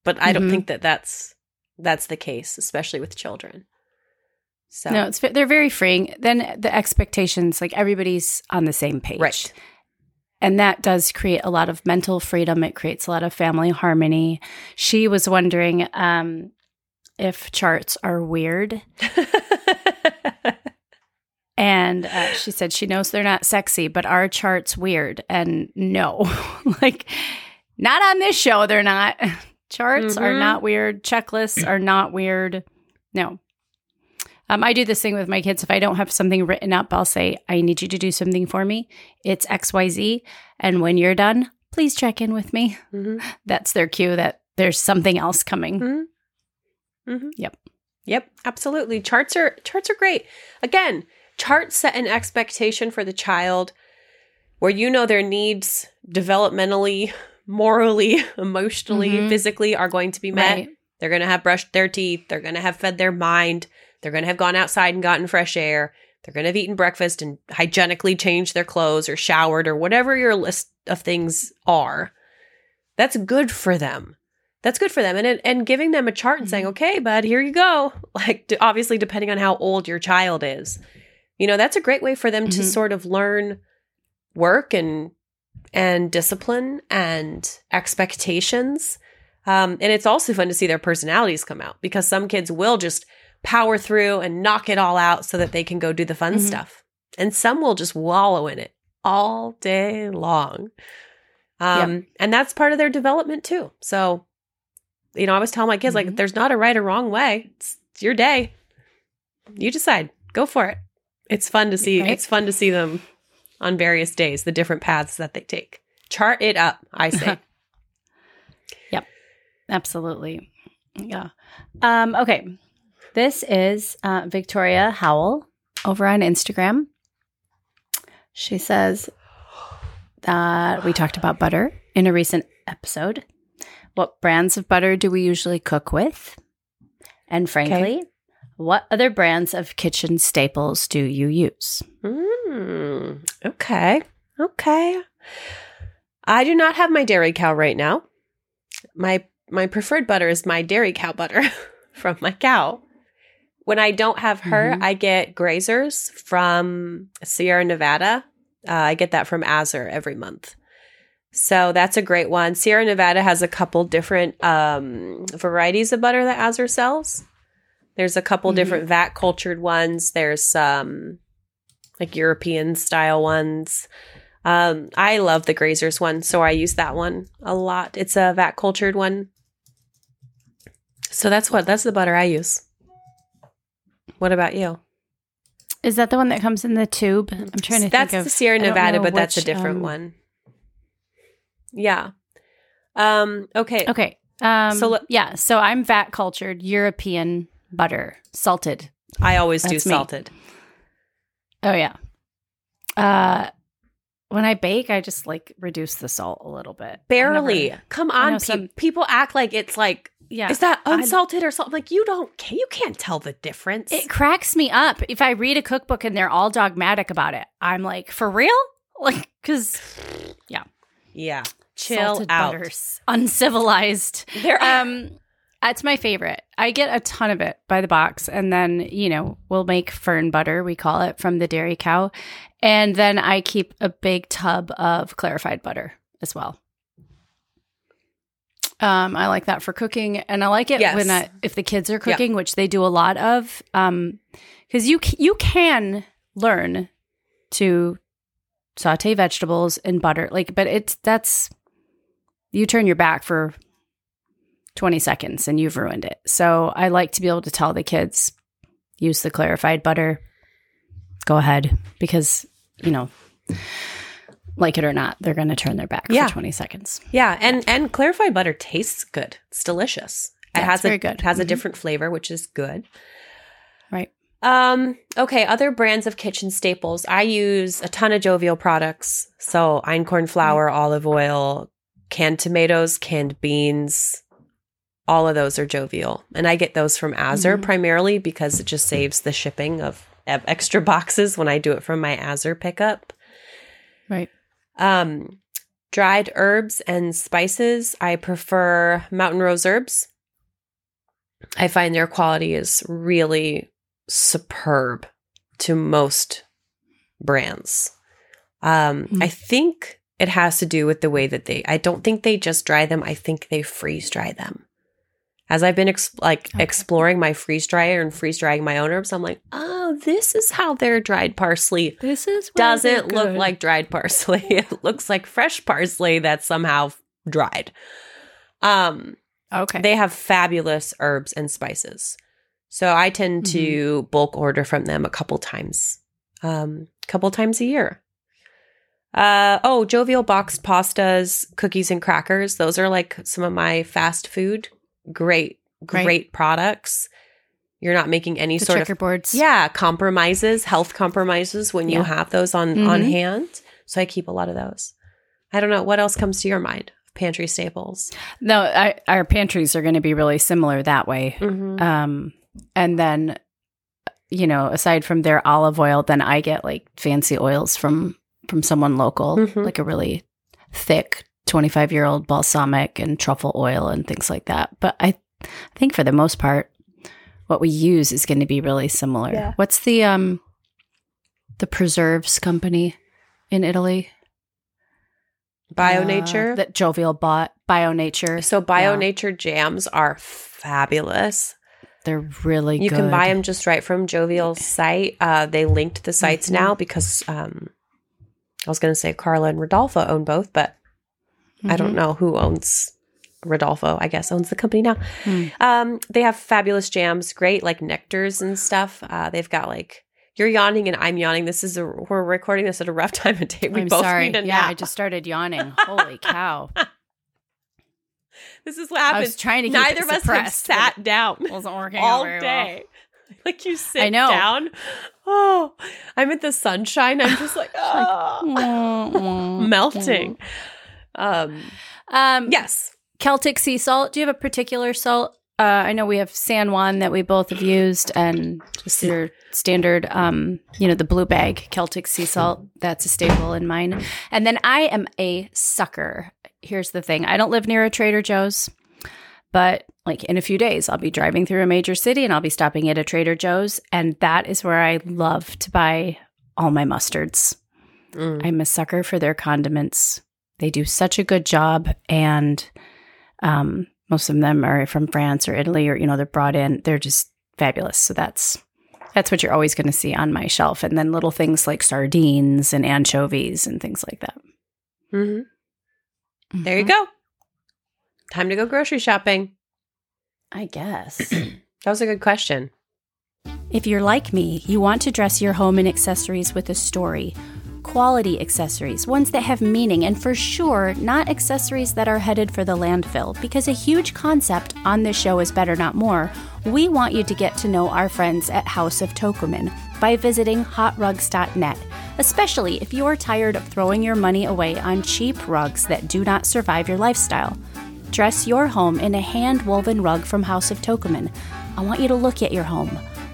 but I don't mm-hmm. think that that's, that's the case, especially with children. So. No, it's they're very freeing. Then the expectations, like everybody's on the same page. Right. And that does create a lot of mental freedom. It creates a lot of family harmony. She was wondering um, if charts are weird. And uh, she said she knows they're not sexy, but are charts weird? And no, like not on this show, they're not. Charts mm-hmm. are not weird. Checklists are not weird. No. Um, I do this thing with my kids. If I don't have something written up, I'll say, I need you to do something for me. It's X Y Z. And when you're done, please check in with me. Mm-hmm. That's their cue that there's something else coming. Mm-hmm. Mm-hmm. Yep. Yep. Absolutely. Charts are charts are great. Again, charts set an expectation for the child where you know their needs developmentally, morally, emotionally, mm-hmm. physically are going to be met. Right. They're going to have brushed their teeth. They're going to have fed their mind. They're going to have gone outside and gotten fresh air. They're going to have eaten breakfast and hygienically changed their clothes or showered or whatever your list of things are. That's good for them. That's good for them. And and giving them a chart and saying, okay, bud, here you go. Like, obviously, depending on how old your child is, you know, that's a great way for them mm-hmm. to sort of learn work and and discipline and expectations. Um, and it's also fun to see their personalities come out because some kids will just power through and knock it all out so that they can go do the fun mm-hmm. stuff. And some will just wallow in it all day long. Um, yep. And that's part of their development too. So, you know, I always tell my kids, mm-hmm. like, there's not a right or wrong way. It's, it's your day. You decide. Go for it. It's fun to see. Right? It's fun to see them on various days, the different paths that they take. Chart it up, I say. Yep. Absolutely. Yeah. Um, okay. This is uh, Victoria Howell over on Instagram. She says that we talked about butter in a recent episode. What brands of butter do we usually cook with? And frankly, okay. what other brands of kitchen staples do you use? Mm, okay. Okay. I do not have my dairy cow right now. My, my preferred butter is my dairy cow butter from my cow. When I don't have her, mm-hmm. I get Grazers from Sierra Nevada. Uh, I get that from Azure every month. So that's a great one. Sierra Nevada has a couple different um, varieties of butter that Azure sells. There's a couple mm-hmm. different vat-cultured ones. There's some um, like European-style ones. Um, I love the Grazers one, so I use that one a lot. It's a vat-cultured one. So that's what that's the butter I use. What about you? Is that the one that comes in the tube? I'm trying to that's think of. That's the Sierra Nevada, but which, that's a different um, one. Yeah. Um, okay. Okay. Um, so l- yeah. So I'm vat cultured European butter, salted. I always that's do salted. Me. Oh yeah. Uh, when I bake, I just like reduce the salt a little bit. Barely. Never, Come on, pe- some, people act like it's like. Yeah. Is that unsalted I'd, or salted? Like you don't, you can't tell the difference. It cracks me up if I read a cookbook and they're all dogmatic about it. I'm like, for real? Like, because, yeah, yeah, chill salted out, butters. Uncivilized. There, um, that's my favorite. I get a ton of it by the box, and then you know we'll make fern butter. We call it from the dairy cow, and then I keep a big tub of clarified butter as well. Um, I like that for cooking, and I like it yes. when I, if the kids are cooking, yeah. which they do a lot of, um, because you you can learn to saute vegetables in butter, like, but it's that's you turn your back for twenty seconds and you've ruined it. So I like to be able to tell the kids use the clarified butter. Go ahead, because you know. Like it or not, they're going to turn their back yeah. for twenty seconds. Yeah, and and clarified butter tastes good. It's delicious. It yeah, has it's very a, good. It has mm-hmm. a different flavor, which is good. Right. Um. Okay, other brands of kitchen staples. I use a ton of Jovial products. So einkorn flour, mm-hmm. olive oil, canned tomatoes, canned beans. All of those are Jovial. And I get those from Azure mm-hmm. primarily because it just saves the shipping of, of extra boxes when I do it from my Azure pickup. Right. Um, dried herbs and spices. I prefer Mountain Rose herbs. I find their quality is really superb to most brands. Um, mm-hmm. I think it has to do with the way that they, I don't think they just dry them. I think they freeze dry them. As I've been ex- like okay. exploring my freeze dryer and freeze drying my own herbs, I'm like, oh, this is how their dried parsley. This is doesn't look like dried parsley. It looks like fresh parsley that's somehow dried. Um, okay, they have fabulous herbs and spices, so I tend mm-hmm. to bulk order from them a couple times, um, couple times a year. Uh, oh, Jovial boxed pastas, cookies, and crackers. Those are like some of my fast food. Great, great right. products. You're not making any the sort checkerboards. of yeah compromises, health compromises when yeah. you have those on, mm-hmm. on hand. So I keep a lot of those. I don't know. What else comes to your mind? Pantry staples. No, I, our pantries are going to be really similar that way. Mm-hmm. Um, and then, you know, aside from their olive oil, then I get like fancy oils from, from someone local, mm-hmm. like a really thick twenty-five-year-old balsamic and truffle oil and things like that. But I, I think for the most part, what we use is going to be really similar. Yeah. What's the um, the preserves company in Italy? BioNature. Uh, that Jovial bought. BioNature. So BioNature yeah. jams are fabulous. They're really you good. You can buy them just right from Jovial's site. Uh, they linked the sites mm-hmm. now because um, I was going to say Carla and Rodolfo own both, but I don't know who owns Rodolfo, I guess, owns the company now. Mm. Um, they have fabulous jams, great like nectars and stuff. Uh, they've got like, you're yawning and I'm yawning. This is, a, we're recording this at a rough time of day. We I'm both sorry. Need a yeah, nap. I just started yawning. Holy cow. This is what happens. I was trying to keep Neither it of us have sat down wasn't working all very day. Well. Like you sit I know. Down. Oh, I'm at the sunshine. I'm just like, oh, like, melting. Um, um, yes. Celtic sea salt. Do you have a particular salt? Uh, I know we have San Juan that we both have used and just your standard, um, you know, the blue bag Celtic sea salt. That's a staple in mine. And then I am a sucker. Here's the thing. I don't live near a Trader Joe's, But like in a few days, I'll be driving through a major city and I'll be stopping at a Trader Joe's. And that is where I love to buy all my mustards. Mm. I'm a sucker for their condiments. They do such a good job. And um, most of them are from France or Italy or, you know, they're brought in. They're just fabulous. So that's that's what you're always going to see on my shelf. And then little things like sardines and anchovies and things like that. Mm-hmm. Mm-hmm. There you go. Time to go grocery shopping. I guess. That was a good question. If you're like me, you want to dress your home and accessories with a story. Quality accessories, ones that have meaning, and for sure, not accessories that are headed for the landfill. Because a huge concept on this show is Better Not More, we want you to get to know our friends at House of Tukuman by visiting hot rugs dot net, especially if you're tired of throwing your money away on cheap rugs that do not survive your lifestyle. Dress your home in a hand-woven rug from House of Tukuman. I want you to look at your home.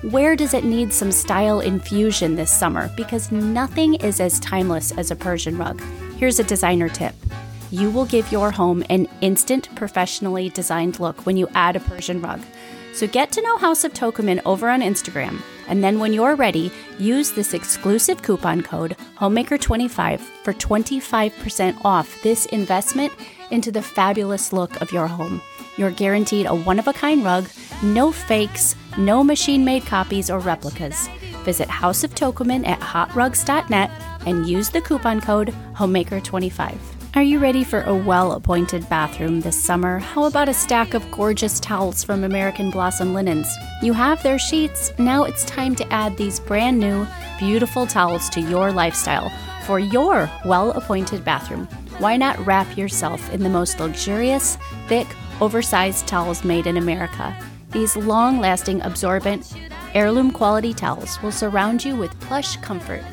Where does it need some style infusion this summer? Because nothing is as timeless as a Persian rug. Here's a designer tip. You will give your home an instant professionally designed look when you add a Persian rug. So get to know House of Tukuman over on Instagram. And then when you're ready, use this exclusive coupon code homemaker twenty-five for twenty-five percent off this investment into the fabulous look of your home. You're guaranteed a one-of-a-kind rug, no fakes, no machine-made copies or replicas. Visit House of Tukuman at hot rugs dot net and use the coupon code homemaker twenty-five. Are you ready for a well-appointed bathroom this summer? How about a stack of gorgeous towels from American Blossom Linens? You have their sheets. Now it's time to add these brand new, beautiful towels to your lifestyle for your well-appointed bathroom. Why not wrap yourself in the most luxurious, thick, oversized towels made in America? These long-lasting, absorbent, heirloom-quality towels will surround you with plush comfort.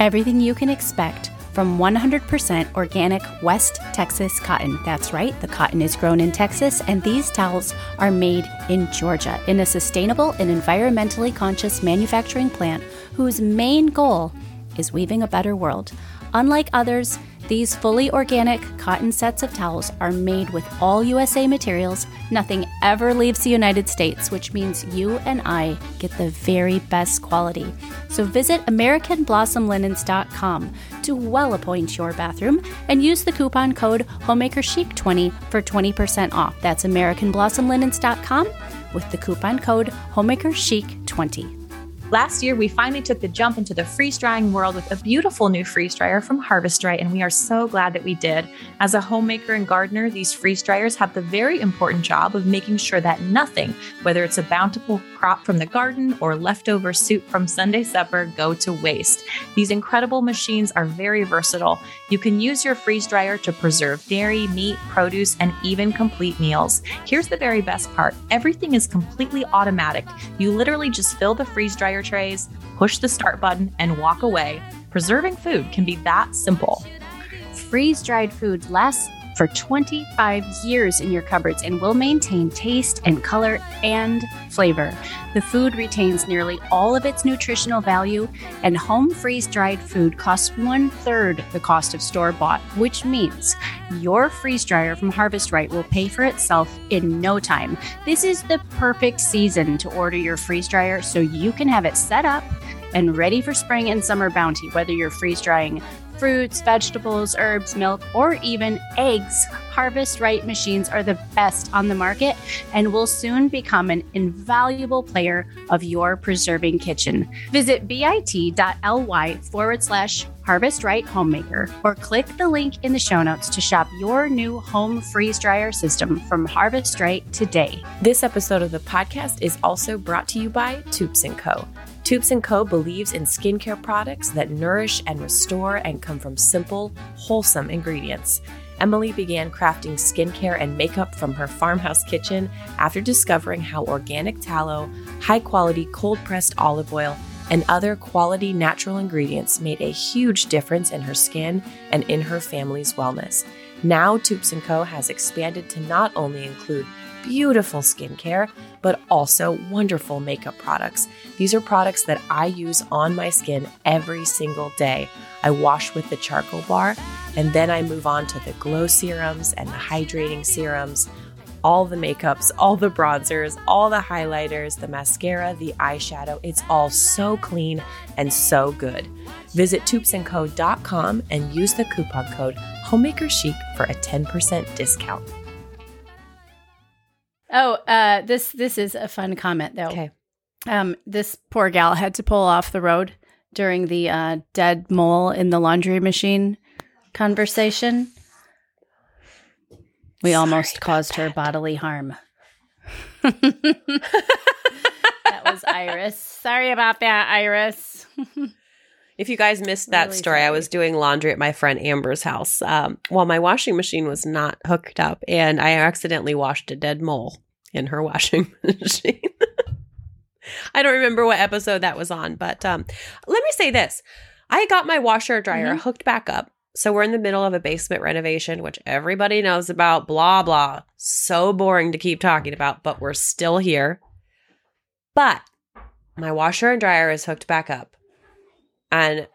Everything you can expect from one hundred percent organic West Texas cotton. That's right, the cotton is grown in Texas, and these towels are made in Georgia in a sustainable and environmentally conscious manufacturing plant whose main goal is weaving a better world. Unlike others, these fully organic cotton sets of towels are made with all U S A materials. Nothing ever leaves the United States, which means you and I get the very best quality. So visit American Blossom Linens dot com to well appoint your bathroom and use the coupon code homemaker chic twenty for twenty percent off. That's American Blossom Linens dot com with the coupon code homemaker chic twenty. Last year, we finally took the jump into the freeze drying world with a beautiful new freeze dryer from Harvest Right, and we are so glad that we did. As a homemaker and gardener, these freeze dryers have the very important job of making sure that nothing, whether it's a bountiful crop from the garden or leftover soup from Sunday supper, go to waste. These incredible machines are very versatile. You can use your freeze dryer to preserve dairy, meat, produce, and even complete meals. Here's the very best part. Everything is completely automatic. You literally just fill the freeze dryer trays, push the start button, and walk away. Preserving food can be that simple. Freeze-dried food lasts for twenty-five years in your cupboards and will maintain taste and color and flavor. The food retains nearly all of its nutritional value, and home freeze-dried food costs one-third the cost of store-bought, which means your freeze dryer from Harvest Right will pay for itself in no time. This is the perfect season to order your freeze dryer so you can have it set up and ready for spring and summer bounty, whether you're freeze-drying fruits, vegetables, herbs, milk, or even eggs. Harvest Right machines are the best on the market and will soon become an invaluable player of your preserving kitchen. Visit bit.ly forward slash Harvest Right Homemaker or click the link in the show notes to shop your new home freeze dryer system from Harvest Right today. This episode of the podcast is also brought to you by Toups and Co. Toups and Co. believes in skincare products that nourish and restore and come from simple, wholesome ingredients. Emily began crafting skincare and makeup from her farmhouse kitchen after discovering how organic tallow, high-quality cold-pressed olive oil, and other quality natural ingredients made a huge difference in her skin and in her family's wellness. Now, Toups and Co. has expanded to not only include beautiful skincare, but also wonderful makeup products. These are products that I use on my skin every single day. I wash with the charcoal bar, and then I move on to the glow serums and the hydrating serums. all the makeups, all the bronzers, all the highlighters, the mascara, the eyeshadow. It's all so clean and so good. Visit toups and co dot com and use the coupon code Homemaker Chic for a ten percent discount. Oh, uh, this this is a fun comment, though. Okay. Um, this poor gal had to pull off the road during the uh, dead mole in the laundry machine conversation. We Sorry almost caused that. her bodily harm. That was Iris. Sorry about that, Iris. If you guys missed that really story, funny. I was doing laundry at my friend Amber's house. Um, well, my washing machine was not hooked up, and I accidentally washed a dead mole in her washing machine. I don't remember what episode that was on, but um, let me say this. I got my washer dryer mm-hmm. hooked back up. So we're in the middle of a basement renovation, which everybody knows about, blah, blah. So boring to keep talking about, but we're still here. But my washer and dryer is hooked back up. And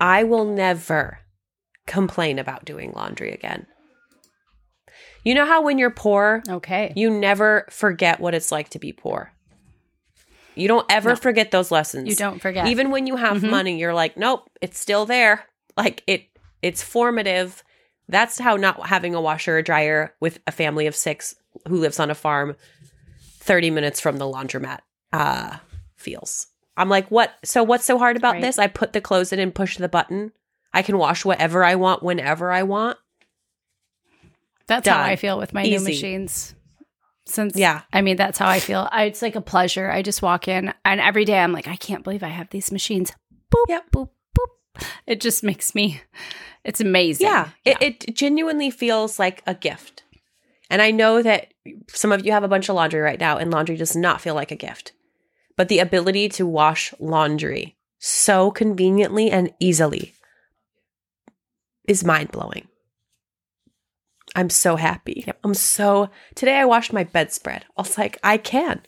I will never complain about doing laundry again. You know how when you're poor, okay, you never forget what it's like to be poor. You don't ever no. forget those lessons. You don't forget. Even when you have mm-hmm. money, you're like, nope, it's still there. Like it, it's formative. That's how not having a washer or dryer with a family of six who lives on a farm thirty minutes from the laundromat uh, feels. I'm like, what? So what's so hard about right. this? I put the clothes in and push the button. I can wash whatever I want, whenever I want. That's Done. how I feel with my Easy. new machines. Since, yeah, I mean, that's how I feel. I, it's like a pleasure. I just walk in and every day I'm like, I can't believe I have these machines. Boop, yep. boop, boop. It just makes me, it's amazing. Yeah, yeah. It, it genuinely feels like a gift. And I know that some of you have a bunch of laundry right now and laundry does not feel like a gift. But the ability to wash laundry so conveniently and easily is mind-blowing. I'm so happy. Yep. I'm so... Today I washed my bedspread. I was like, I can.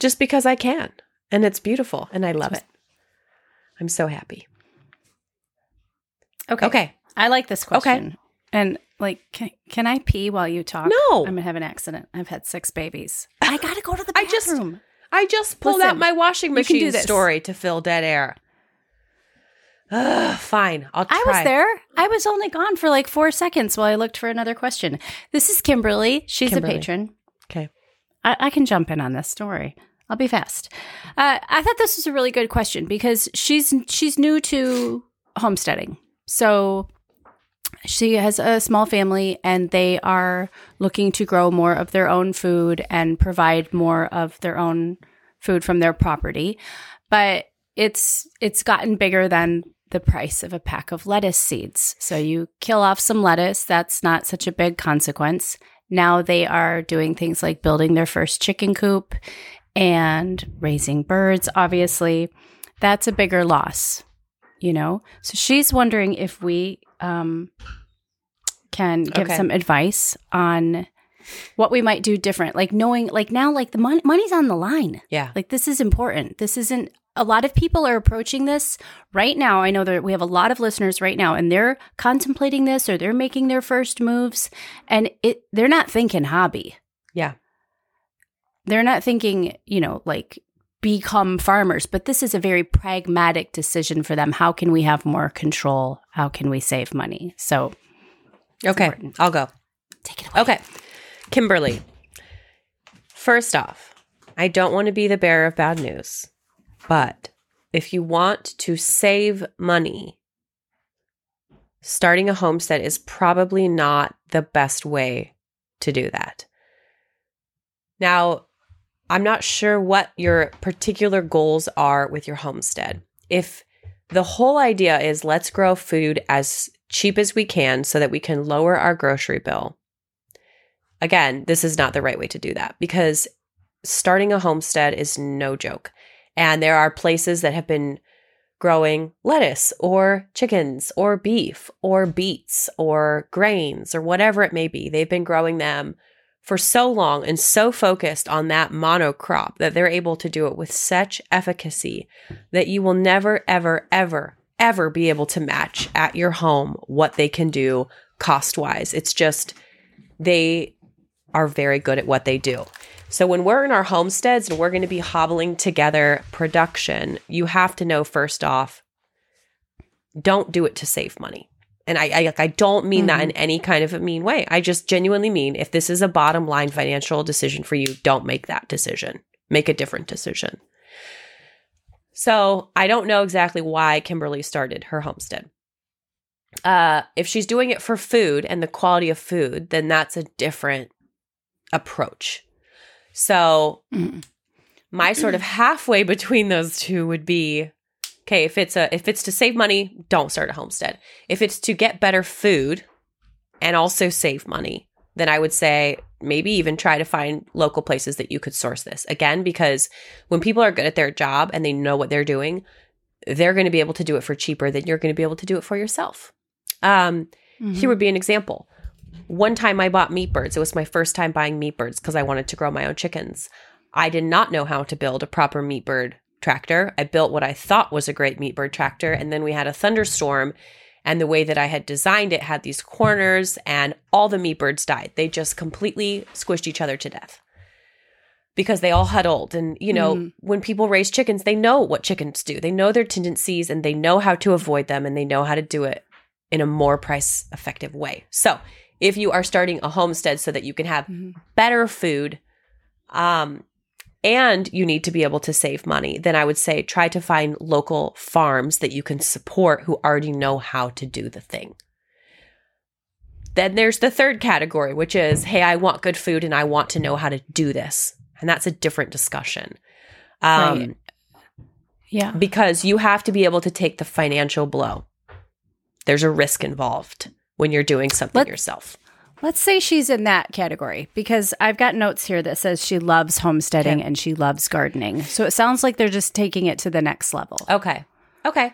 Just because I can. And it's beautiful. And I love it. I'm so happy. Okay. Okay. I like this question. Okay. And... Like, can, can I pee while you talk? No. I'm going to have an accident. I've had six babies. I got to go to the bathroom. I just, I just pulled Listen, out my washing machine story to fill dead air. Ugh, fine. I'll try. I was there. I was only gone for like four seconds while I looked for another question. This is Kimberly. She's Kimberly. a patron. Okay. I, I can jump in on this story. I'll be fast. Uh, I thought this was a really good question because she's she's new to homesteading. So... She has a small family and they are looking to grow more of their own food and provide more of their own food from their property. But it's it's gotten bigger than the price of a pack of lettuce seeds. So you kill off some lettuce. That's not such a big consequence. Now they are doing things like building their first chicken coop and raising birds, obviously. That's a bigger loss, you know? So she's wondering if we... Um, can give okay. some advice on what we might do different. Like knowing, like now, like the mon- money's on the line. Yeah. Like this is important. This isn't, a lot of people are approaching this right now. I know that we have a lot of listeners right now and they're contemplating this or they're making their first moves and it. They're not thinking hobby. Yeah. They're not thinking, you know, like become farmers, but this is a very pragmatic decision for them. How can we have more control? How can we save money? So, okay, important. I'll go. Take it away. Okay. Kimberly, first off, I don't want to be the bearer of bad news, but if you want to save money, starting a homestead is probably not the best way to do that. Now, I'm not sure what your particular goals are with your homestead. If the whole idea is let's grow food as cheap as we can so that we can lower our grocery bill, again, this is not the right way to do that because starting a homestead is no joke. And there are places that have been growing lettuce or chickens or beef or beets or grains or whatever it may be. They've been growing them for so long and so focused on that monocrop that they're able to do it with such efficacy that you will never, ever, ever, ever be able to match at your home what they can do cost-wise. It's just they are very good at what they do. So when we're in our homesteads and we're going to be hobbling together production, you have to know, first off, don't do it to save money. And I, I, like, I don't mean mm-hmm. that in any kind of a mean way. I just genuinely mean, if this is a bottom line financial decision for you, don't make that decision. Make a different decision. So I don't know exactly why Kimberly started her homestead. Uh, if she's doing it for food and the quality of food, then that's a different approach. So mm. my sort of halfway between those two would be, okay, if it's a if it's to save money, don't start a homestead. If it's to get better food and also save money, then I would say maybe even try to find local places that you could source this. Again, because when people are good at their job and they know what they're doing, they're going to be able to do it for cheaper than you're going to be able to do it for yourself. Um, mm-hmm. Here would be an example. One time I bought meat birds. It was my first time buying meat birds because I wanted to grow my own chickens. I did not know how to build a proper meat bird tractor. I built what I thought was a great meat bird tractor, and then we had a thunderstorm, and the way that I had designed it had these corners, and all the meat birds died. They just completely squished each other to death because they all huddled. And you know, mm. when people raise chickens, they know what chickens do. They know their tendencies, and they know how to avoid them, and they know how to do it in a more price effective way. So if you are starting a homestead so that you can have mm-hmm. better food, um, and you need to be able to save money, then I would say try to find local farms that you can support who already know how to do the thing. Then there's the third category, which is, hey, I want good food and I want to know how to do this. And that's a different discussion. Um, right. Yeah. Because you have to be able to take the financial blow. There's a risk involved when you're doing something Let- yourself. Let's say she's in that category, because I've got notes here that says she loves homesteading okay. and she loves gardening. So it sounds like they're just taking it to the next level. Okay. Okay.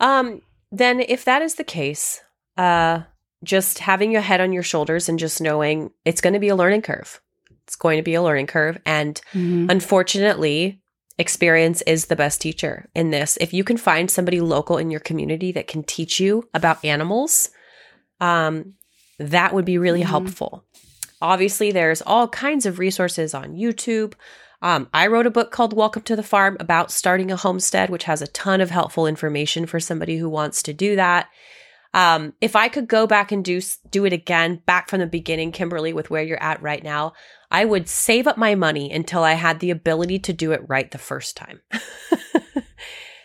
Um, then if that is the case, uh, just having your head on your shoulders and just knowing it's going to be a learning curve. It's going to be a learning curve. And mm-hmm. unfortunately, experience is the best teacher in this. If you can find somebody local in your community that can teach you about animals, um, that would be really mm-hmm. helpful. Obviously, there's all kinds of resources on YouTube. Um, I wrote a book called Welcome to the Farm about starting a homestead, which has a ton of helpful information for somebody who wants to do that. Um, if I could go back and do do it again, back from the beginning, Kimberly, with where you're at right now, I would save up my money until I had the ability to do it right the first time.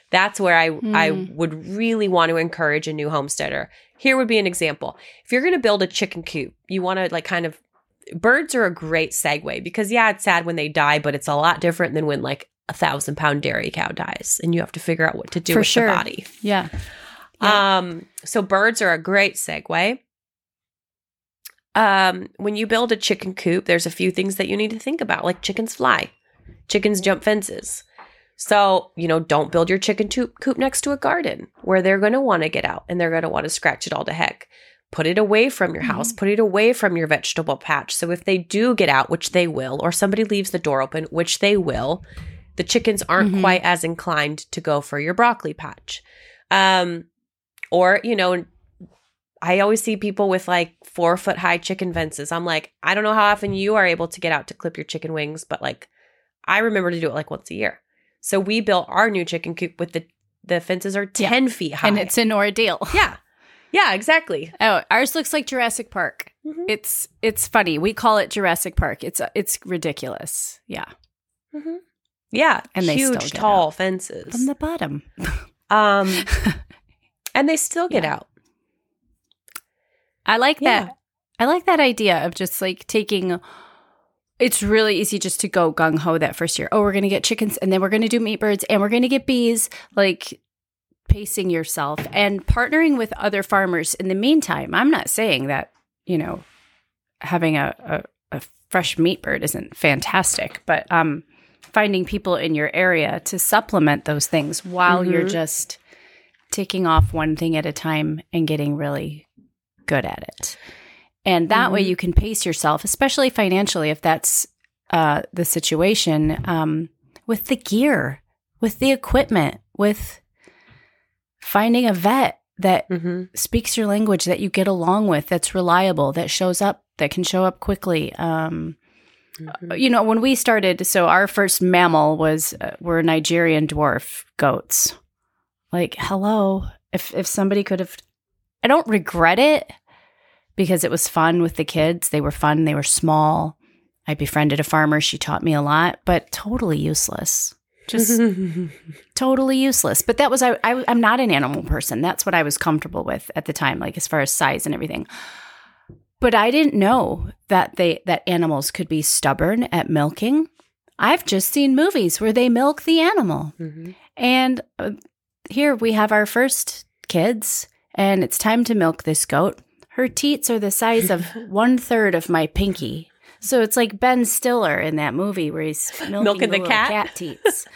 That's where I, mm. I would really want to encourage a new homesteader. Here would be an example. If you're going to build a chicken coop, you want to like kind of – birds are a great segue because, yeah, it's sad when they die, but it's a lot different than when like a one thousand pound dairy cow dies and you have to figure out what to do For with sure. the body. Yeah. yeah. Um. So birds are a great segue. Um. When you build a chicken coop, there's a few things that you need to think about, like chickens fly. Chickens jump fences. So, you know, don't build your chicken coop next to a garden where they're going to want to get out and they're going to want to scratch it all to heck. Put it away from your house. Mm-hmm. Put it away from your vegetable patch. So if they do get out, which they will, or somebody leaves the door open, which they will, the chickens aren't mm-hmm. quite as inclined to go for your broccoli patch. Um, or, you know, I always see people with like four foot high chicken fences. I'm like, I don't know how often you are able to get out to clip your chicken wings, but like I remember to do it like once a year. So we built our new chicken coop with the, the fences are ten yeah. feet high. And it's an ordeal. Yeah. Yeah, exactly. Oh, ours looks like Jurassic Park. Mm-hmm. It's it's funny. We call it Jurassic Park. It's it's ridiculous. Yeah. Mm-hmm. Yeah. And they Huge, still tall fences. From the bottom. um, And they still get yeah. out. I like yeah. that. I like that idea of just like taking – it's really easy just to go gung-ho that first year. Oh, we're going to get chickens, and then we're going to do meat birds, and we're going to get bees, like pacing yourself and partnering with other farmers in the meantime. I'm not saying that, you know, having a, a, a fresh meat bird isn't fantastic, but um, finding people in your area to supplement those things while mm-hmm. you're just ticking off one thing at a time and getting really good at it. And that mm-hmm. way you can pace yourself, especially financially, if that's uh, the situation, um, with the gear, with the equipment, with finding a vet, that mm-hmm. speaks your language, that you get along with, that's reliable, that shows up, that can show up quickly. Um, mm-hmm. You know, when we started, so our first mammal was, uh, were Nigerian dwarf goats. Like, hello, if if somebody could have, I don't regret it because it was fun with the kids. They were fun. They were small. I befriended a farmer. She taught me a lot, but totally useless. Just totally useless. But that was, I, I, I'm not an animal person. That's what I was comfortable with at the time, like as far as size and everything. But I didn't know that they that animals could be stubborn at milking. I've just seen movies where they milk the animal. Mm-hmm. And uh, here we have our first kids, and it's time to milk this goat. Her teats are the size of one third of my pinky. So it's like Ben Stiller in that movie where he's milking, milking the, the cat? cat teats.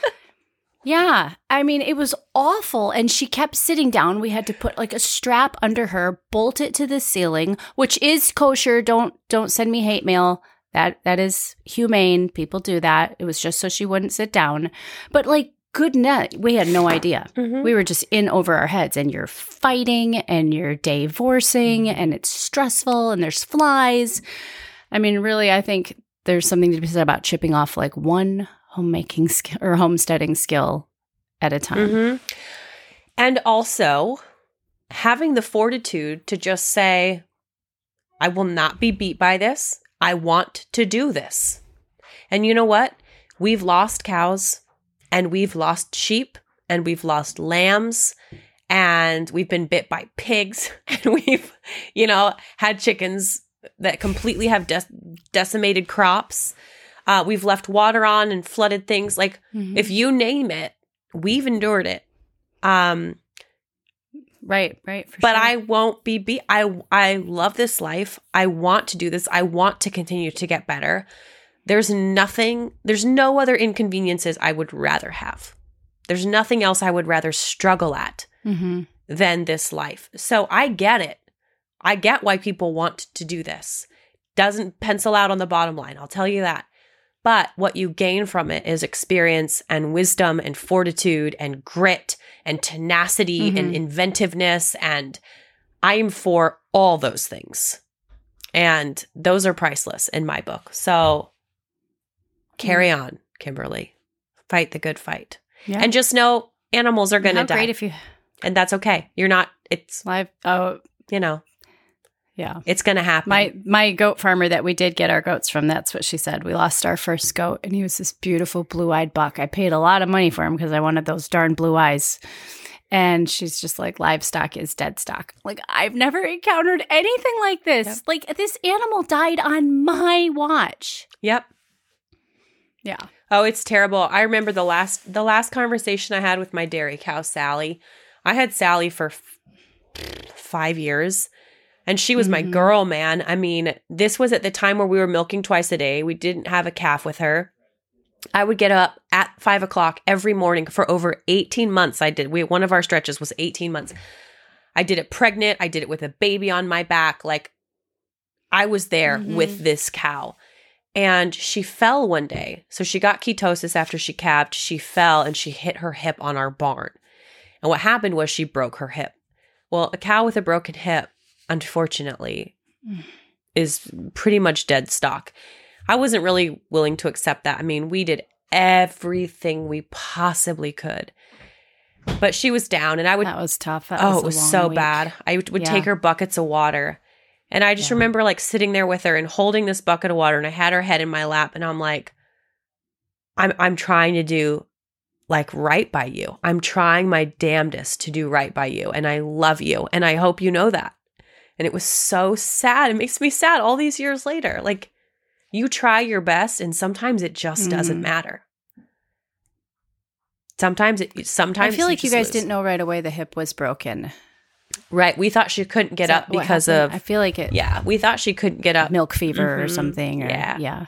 Yeah. I mean, it was awful. And she kept sitting down. We had to put like a strap under her, bolt it to the ceiling, which is kosher. Don't don't send me hate mail. That that is humane. People do that. It was just so she wouldn't sit down. But like, good night. We had no idea. Mm-hmm. We were just in over our heads, and you're fighting and you're divorcing and it's stressful and there's flies. I mean, really, I think there's something to be said about chipping off like one homemaking skill or homesteading skill at a time. Mm-hmm. And also having the fortitude to just say, I will not be beat by this. I want to do this. And you know what? We've lost cows, and we've lost sheep, and we've lost lambs, and we've been bit by pigs, and we've, you know, had chickens that completely have de- decimated crops. Uh, we've left water on and flooded things. Like, mm-hmm. if you name it, we've endured it. Um, right, right. For but sure. I won't be be- I, I love this life. I want to do this. I want to continue to get better. There's nothing, there's no other inconveniences I would rather have. There's nothing else I would rather struggle at mm-hmm. than this life. So I get it. I get why people want to do this. Doesn't pencil out on the bottom line, I'll tell you that. But what you gain from it is experience and wisdom and fortitude and grit and tenacity mm-hmm. and inventiveness. And I am for all those things. And those are priceless in my book. So carry mm-hmm. on, Kimberly. Fight the good fight. Yeah. And just know animals are going to die. Great if you- and that's okay. You're not, it's live. Oh, you know. Yeah. It's going to happen. My my goat farmer that we did get our goats from, that's what she said. We lost our first goat, and he was this beautiful blue-eyed buck. I paid a lot of money for him because I wanted those darn blue eyes. And she's just like, livestock is dead stock. Like, I've never encountered anything like this. Yep. Like, this animal died on my watch. Yep. Yeah. Oh, it's terrible. I remember the last the last conversation I had with my dairy cow, Sally. I had Sally for f- five years. And she was my mm-hmm. girl, man. I mean, this was at the time where we were milking twice a day. We didn't have a calf with her. I would get up at five o'clock every morning for over eighteen months. I did. We one of our stretches was eighteen months. I did it pregnant. I did it with a baby on my back. Like, I was there mm-hmm. with this cow. And she fell one day. So she got ketosis after she calved. She fell and she hit her hip on our barn. And what happened was she broke her hip. Well, a cow with a broken hip, unfortunately, is pretty much dead stock. I wasn't really willing to accept that. I mean, we did everything we possibly could, but she was down, and I would. That was tough. That oh, was it was so week. bad. I would yeah. take her buckets of water, and I just yeah. remember like sitting there with her and holding this bucket of water, and I had her head in my lap, and I'm like, I'm I'm trying to do like right by you. I'm trying my damnedest to do right by you, and I love you, and I hope you know that. And it was so sad. It makes me sad all these years later. Like, you try your best, and sometimes it just mm-hmm. doesn't matter. Sometimes it. Sometimes I feel like you guys lose. Didn't know right away the hip was broken. Right. We thought she couldn't get up because of. I feel like it. Yeah. We thought she couldn't get up. Milk fever mm-hmm. or something. Or, yeah. yeah.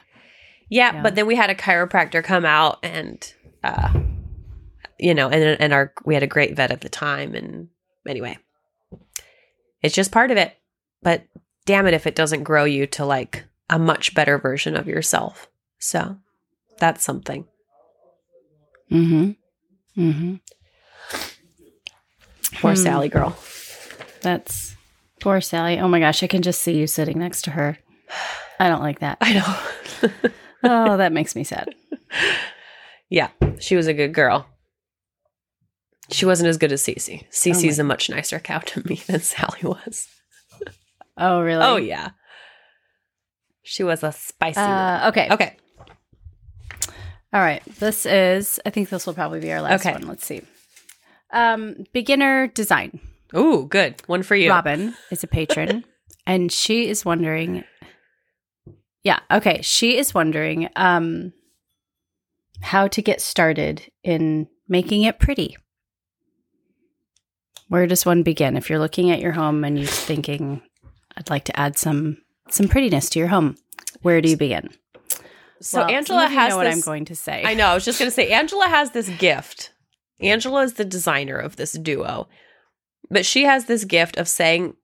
Yeah. Yeah. But then we had a chiropractor come out, and uh, you know, and and our we had a great vet at the time, and anyway, it's just part of it. But damn it if it doesn't grow you to like a much better version of yourself. So that's something. Mm-hmm. Mm-hmm. Poor mm. Sally girl. That's poor Sally. Oh my gosh, I can just see you sitting next to her. I don't like that. I know. Oh, that makes me sad. Yeah, she was a good girl. She wasn't as good as Cece. Cece's oh a much nicer cow to me than Sally was. Oh, really? Oh, yeah. She was a spicy uh, one. Okay. Okay. All right. This is, I think this will probably be our last okay. one. Let's see. Um, beginner design. Oh, good. One for you. Robin is a patron, and she is wondering. Yeah. Okay. She is wondering um, how to get started in making it pretty. Where does one begin? If you're looking at your home and you're thinking, I'd like to add some some prettiness to your home, where do you begin? So well, Angela has know what this, I'm going to say. I know. I was just going to say, Angela has this gift. Angela is the designer of this duo. But she has this gift of saying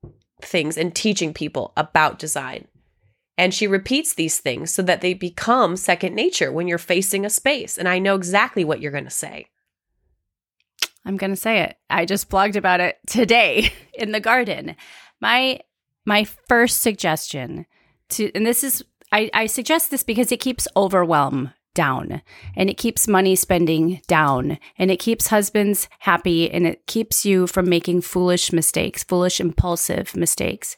things and teaching people about design. And she repeats these things so that they become second nature when you're facing a space. And I know exactly what you're going to say. I'm going to say it. I just blogged about it today in the garden. My my first suggestion to, and this is, I, I suggest this because it keeps overwhelm down, and it keeps money spending down, and it keeps husbands happy, and it keeps you from making foolish mistakes, foolish impulsive mistakes,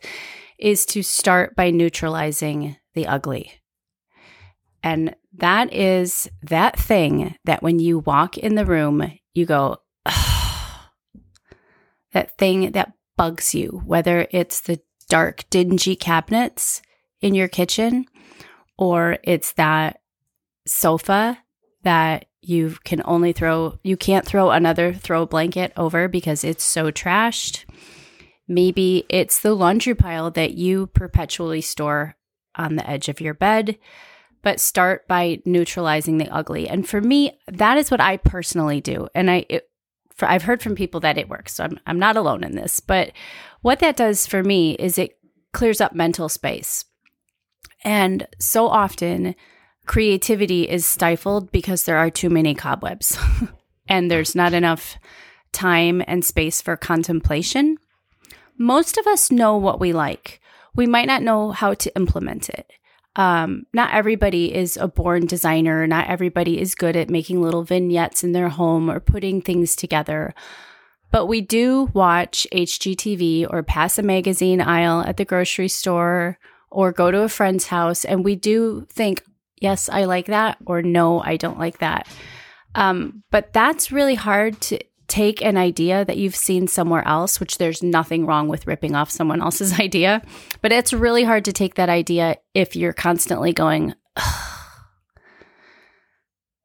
is to start by neutralizing the ugly. And that is that thing that when you walk in the room, you go, oh, that thing that bugs you, whether it's the dark, dingy cabinets in your kitchen, or it's that sofa that you can only throw, you can't throw another throw blanket over because it's so trashed. Maybe it's the laundry pile that you perpetually store on the edge of your bed, but start by neutralizing the ugly. And for me, that is what I personally do. And I, it, for, I've heard from people that it works. So I'm, I'm not alone in this, but what that does for me is it clears up mental space. And so often creativity is stifled because there are too many cobwebs and there's not enough time and space for contemplation. Most of us know what we like. We might not know how to implement it. Um, not everybody is a born designer. Not everybody is good at making little vignettes in their home or putting things together. But we do watch H G T V or pass a magazine aisle at the grocery store or go to a friend's house, and we do think, yes, I like that, or no, I don't like that. Um, but that's really hard to take an idea that you've seen somewhere else, which there's nothing wrong with ripping off someone else's idea, but it's really hard to take that idea if you're constantly going, ugh.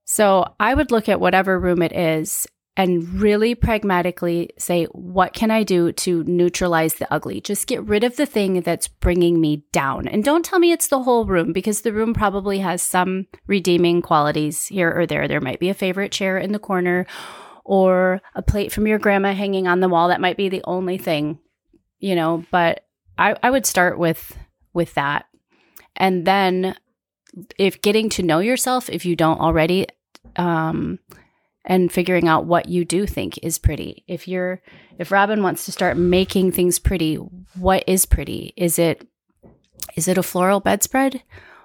So I would look at whatever room it is and really pragmatically say, what can I do to neutralize the ugly? Just get rid of the thing that's bringing me down. And don't tell me it's the whole room, because the room probably has some redeeming qualities here or there. There might be a favorite chair in the corner or a plate from your grandma hanging on the wall. That might be the only thing, you know, but I, I would start with with that. And then if getting to know yourself, if you don't already, um, and figuring out what you do think is pretty. If you're, if Robin wants to start making things pretty, what is pretty? Is it, is it a floral bedspread,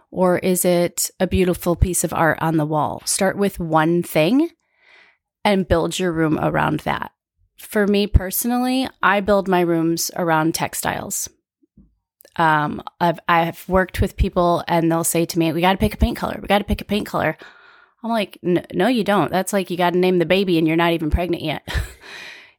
or is it a beautiful piece of art on the wall? Start with one thing and build your room around that. For me personally, I build my rooms around textiles. Um, I've I've worked with people, and they'll say to me, "We got to pick a paint color. We got to pick a paint color." I'm like, no, you don't. That's like you got to name the baby and you're not even pregnant yet.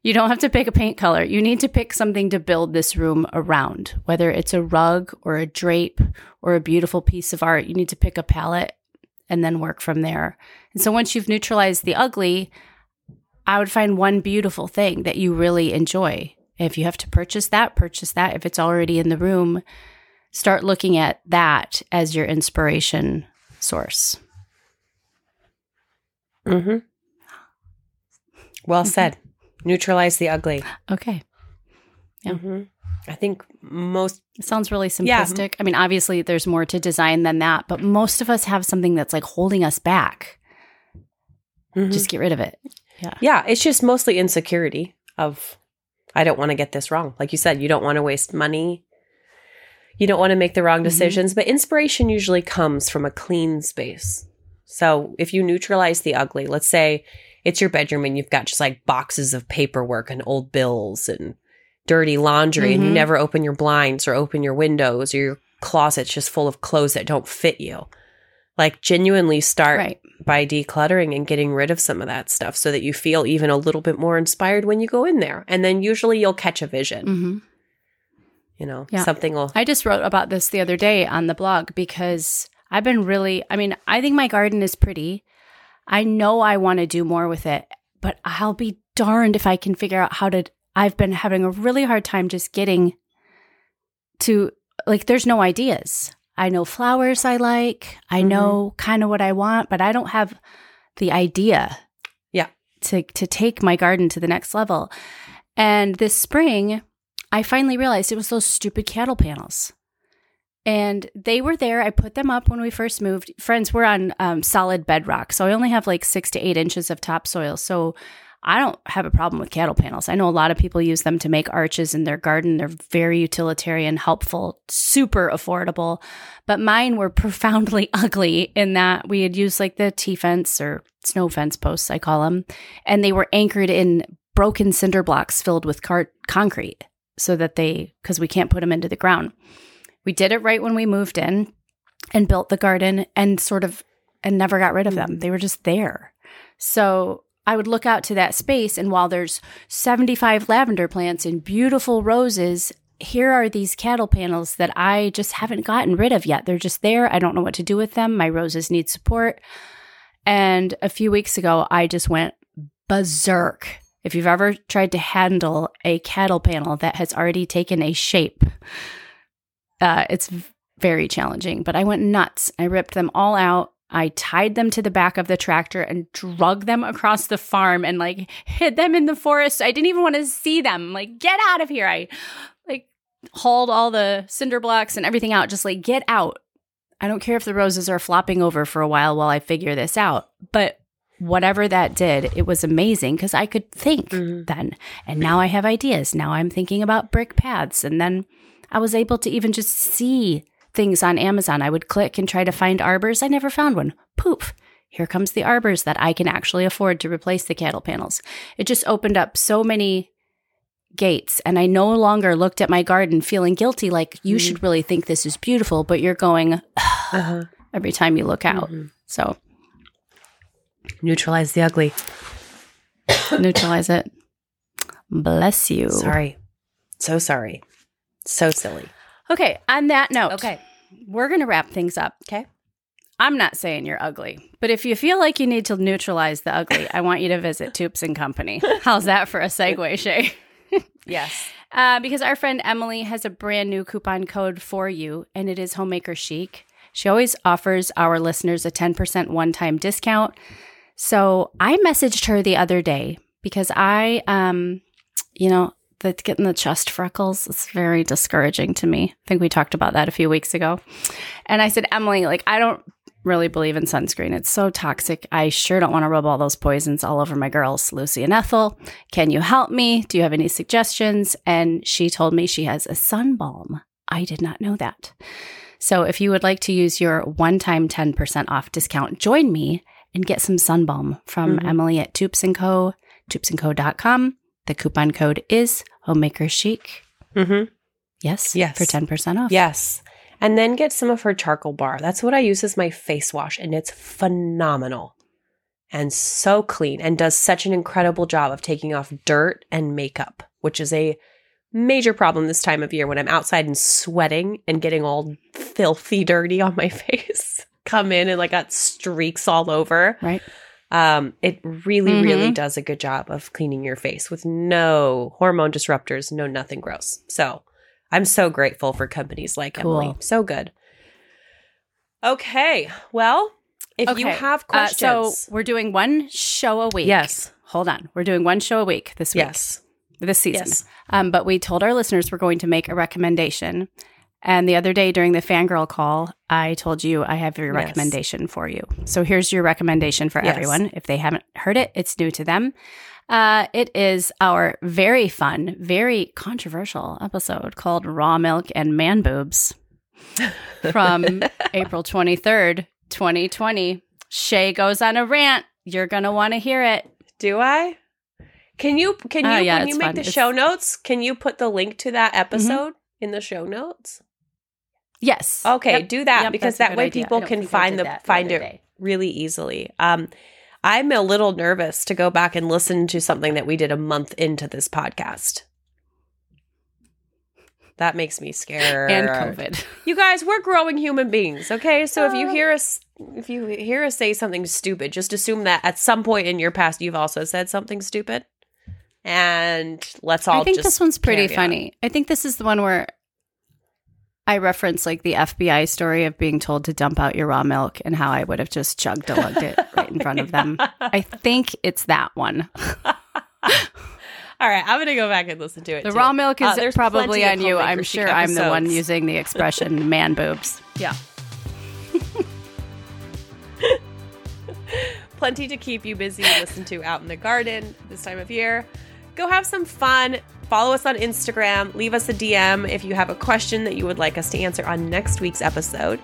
You don't have to pick a paint color. You need to pick something to build this room around, whether it's a rug or a drape or a beautiful piece of art. You need to pick a palette and then work from there. And so once you've neutralized the ugly, I would find one beautiful thing that you really enjoy. If you have to purchase that, purchase that. If it's already in the room, start looking at that as your inspiration source. Mm-hmm. Well said. Neutralize the ugly. Okay. Yeah. Mm-hmm. I think most... It sounds really simplistic. Yeah. I mean, obviously there's more to design than that, but most of us have something that's like holding us back. Mm-hmm. Just get rid of it. Yeah. Yeah. It's just mostly insecurity of I don't want to get this wrong. Like you said, you don't want to waste money. You don't want to make the wrong decisions, mm-hmm. but inspiration usually comes from a clean space. So if you neutralize the ugly, let's say it's your bedroom and you've got just like boxes of paperwork and old bills and dirty laundry, mm-hmm. and you never open your blinds or open your windows, or your closet's just full of clothes that don't fit you. Like genuinely start right. by decluttering and getting rid of some of that stuff so that you feel even a little bit more inspired when you go in there. And then usually you'll catch a vision. Mm-hmm. You know, yeah. something will. I just wrote about this the other day on the blog because I've been really, I mean, I think my garden is pretty. I know I want to do more with it, but I'll be darned if I can figure out how to. I've been having a really hard time just getting to, like, there's no ideas. I know flowers I like. I mm-hmm. know kind of what I want, but I don't have the idea yeah. to to take my garden to the next level. And this spring, I finally realized it was those stupid cattle panels. And they were there. I put them up when we first moved. Friends, we're on um, solid bedrock. So I only have like six to eight inches of topsoil. So I don't have a problem with cattle panels. I know a lot of people use them to make arches in their garden. They're very utilitarian, helpful, super affordable. But mine were profoundly ugly in that we had used like the T-fence or snow fence posts, I call them. And they were anchored in broken cinder blocks filled with car- concrete so that they, because we can't put them into the ground. We did it right when we moved in and built the garden and sort of and never got rid of them. They were just there. So I would look out to that space, and while there's seventy-five lavender plants and beautiful roses, here are these cattle panels that I just haven't gotten rid of yet. They're just there. I don't know what to do with them. My roses need support. And a few weeks ago, I just went berserk. If you've ever tried to handle a cattle panel that has already taken a shape, Uh, it's very challenging, but I went nuts. I ripped them all out. I tied them to the back of the tractor and drug them across the farm and like hid them in the forest. I didn't even want to see them. Like, get out of here. I like hauled all the cinder blocks and everything out. Just like, get out. I don't care if the roses are flopping over for a while while I figure this out. But whatever that did, it was amazing because I could think mm-hmm. then. And now I have ideas. Now I'm thinking about brick paths. And then I was able to even just see things on Amazon. I would click and try to find arbors. I never found one. Poof. Here comes the arbors that I can actually afford to replace the cattle panels. It just opened up so many gates. And I no longer looked at my garden feeling guilty like you mm-hmm. should really think this is beautiful, but you're going uh-huh. every time you look out. Mm-hmm. So neutralize the ugly. Neutralize it. Bless you. Sorry. So sorry. So silly. Okay. On that note, okay, we're going to wrap things up. Okay. I'm not saying you're ugly, but if you feel like you need to neutralize the ugly, I want you to visit Toups and Company. How's that for a segue, Shay? Yes. Uh, because our friend Emily has a brand new coupon code for you, and it is Homemaker Chic. She always offers our listeners a ten percent one-time discount. So I messaged her the other day because I, um, you know, the, getting the chest freckles is very discouraging to me. I think we talked about that a few weeks ago. And I said, Emily, like, I don't really believe in sunscreen. It's so toxic. I sure don't want to rub all those poisons all over my girls, Lucy and Ethel. Can you help me? Do you have any suggestions? And she told me she has a sun balm. I did not know that. So if you would like to use your one-time ten percent off discount, join me and get some sun balm from mm-hmm. Emily at Toups and Co, toups and co dot com. The coupon code is Homemaker Chic. Mm-hmm. Yes? Yes. For ten percent off. Yes. And then get some of her charcoal bar. That's what I use as my face wash, and it's phenomenal and so clean and does such an incredible job of taking off dirt and makeup, which is a major problem this time of year when I'm outside and sweating and getting all filthy dirty on my face. Come in and like got streaks all over. Right. Um, it really, mm-hmm. really does a good job of cleaning your face with no hormone disruptors, no nothing gross. So I'm so grateful for companies like cool. Emily. So good. Okay. Well, if okay. you have questions. Uh, so we're doing one show a week. Yes. Hold on. We're doing one show a week this week. Yes. This season. Yes. Um, but we told our listeners we're going to make a recommendation. And the other day during the fangirl call, I told you I have your yes. recommendation for you. So here's your recommendation for yes. everyone. If they haven't heard it, it's new to them. Uh, it is our very fun, very controversial episode called Raw Milk and Man Boobs from April twenty-third, twenty twenty. Shay goes on a rant. You're going to want to hear it. Do I? Can you can you uh, yeah, when you make fun. the it's... show notes, can you put the link to that episode mm-hmm. in the show notes? Yes. Okay, yep. do that yep, because that way idea. people can find the find the it really easily. Um, I'm a little nervous to go back and listen to something that we did a month into this podcast. That makes me scared. And COVID. You guys, we're growing human beings, okay? So if you hear us if you hear us say something stupid, just assume that at some point in your past you've also said something stupid. And let's all just I think just this one's pretty funny. On. I think this is the one where I reference like the F B I story of being told to dump out your raw milk and how I would have just chugged a lugged it right in front of them. I think it's that one. All right, I'm going to go back and listen to it. The too. raw milk is uh, probably on you. I'm sure I'm the one using the expression man boobs. Yeah. Plenty to keep you busy and listen to out in the garden this time of year. Go have some fun. Follow us on Instagram. Leave us a D M if you have a question that you would like us to answer on next week's episode.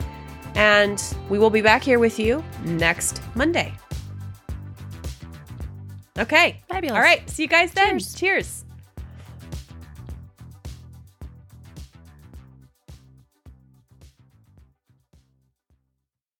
And we will be back here with you next Monday. Okay. Fabulous. All right. See you guys then. Cheers. Cheers.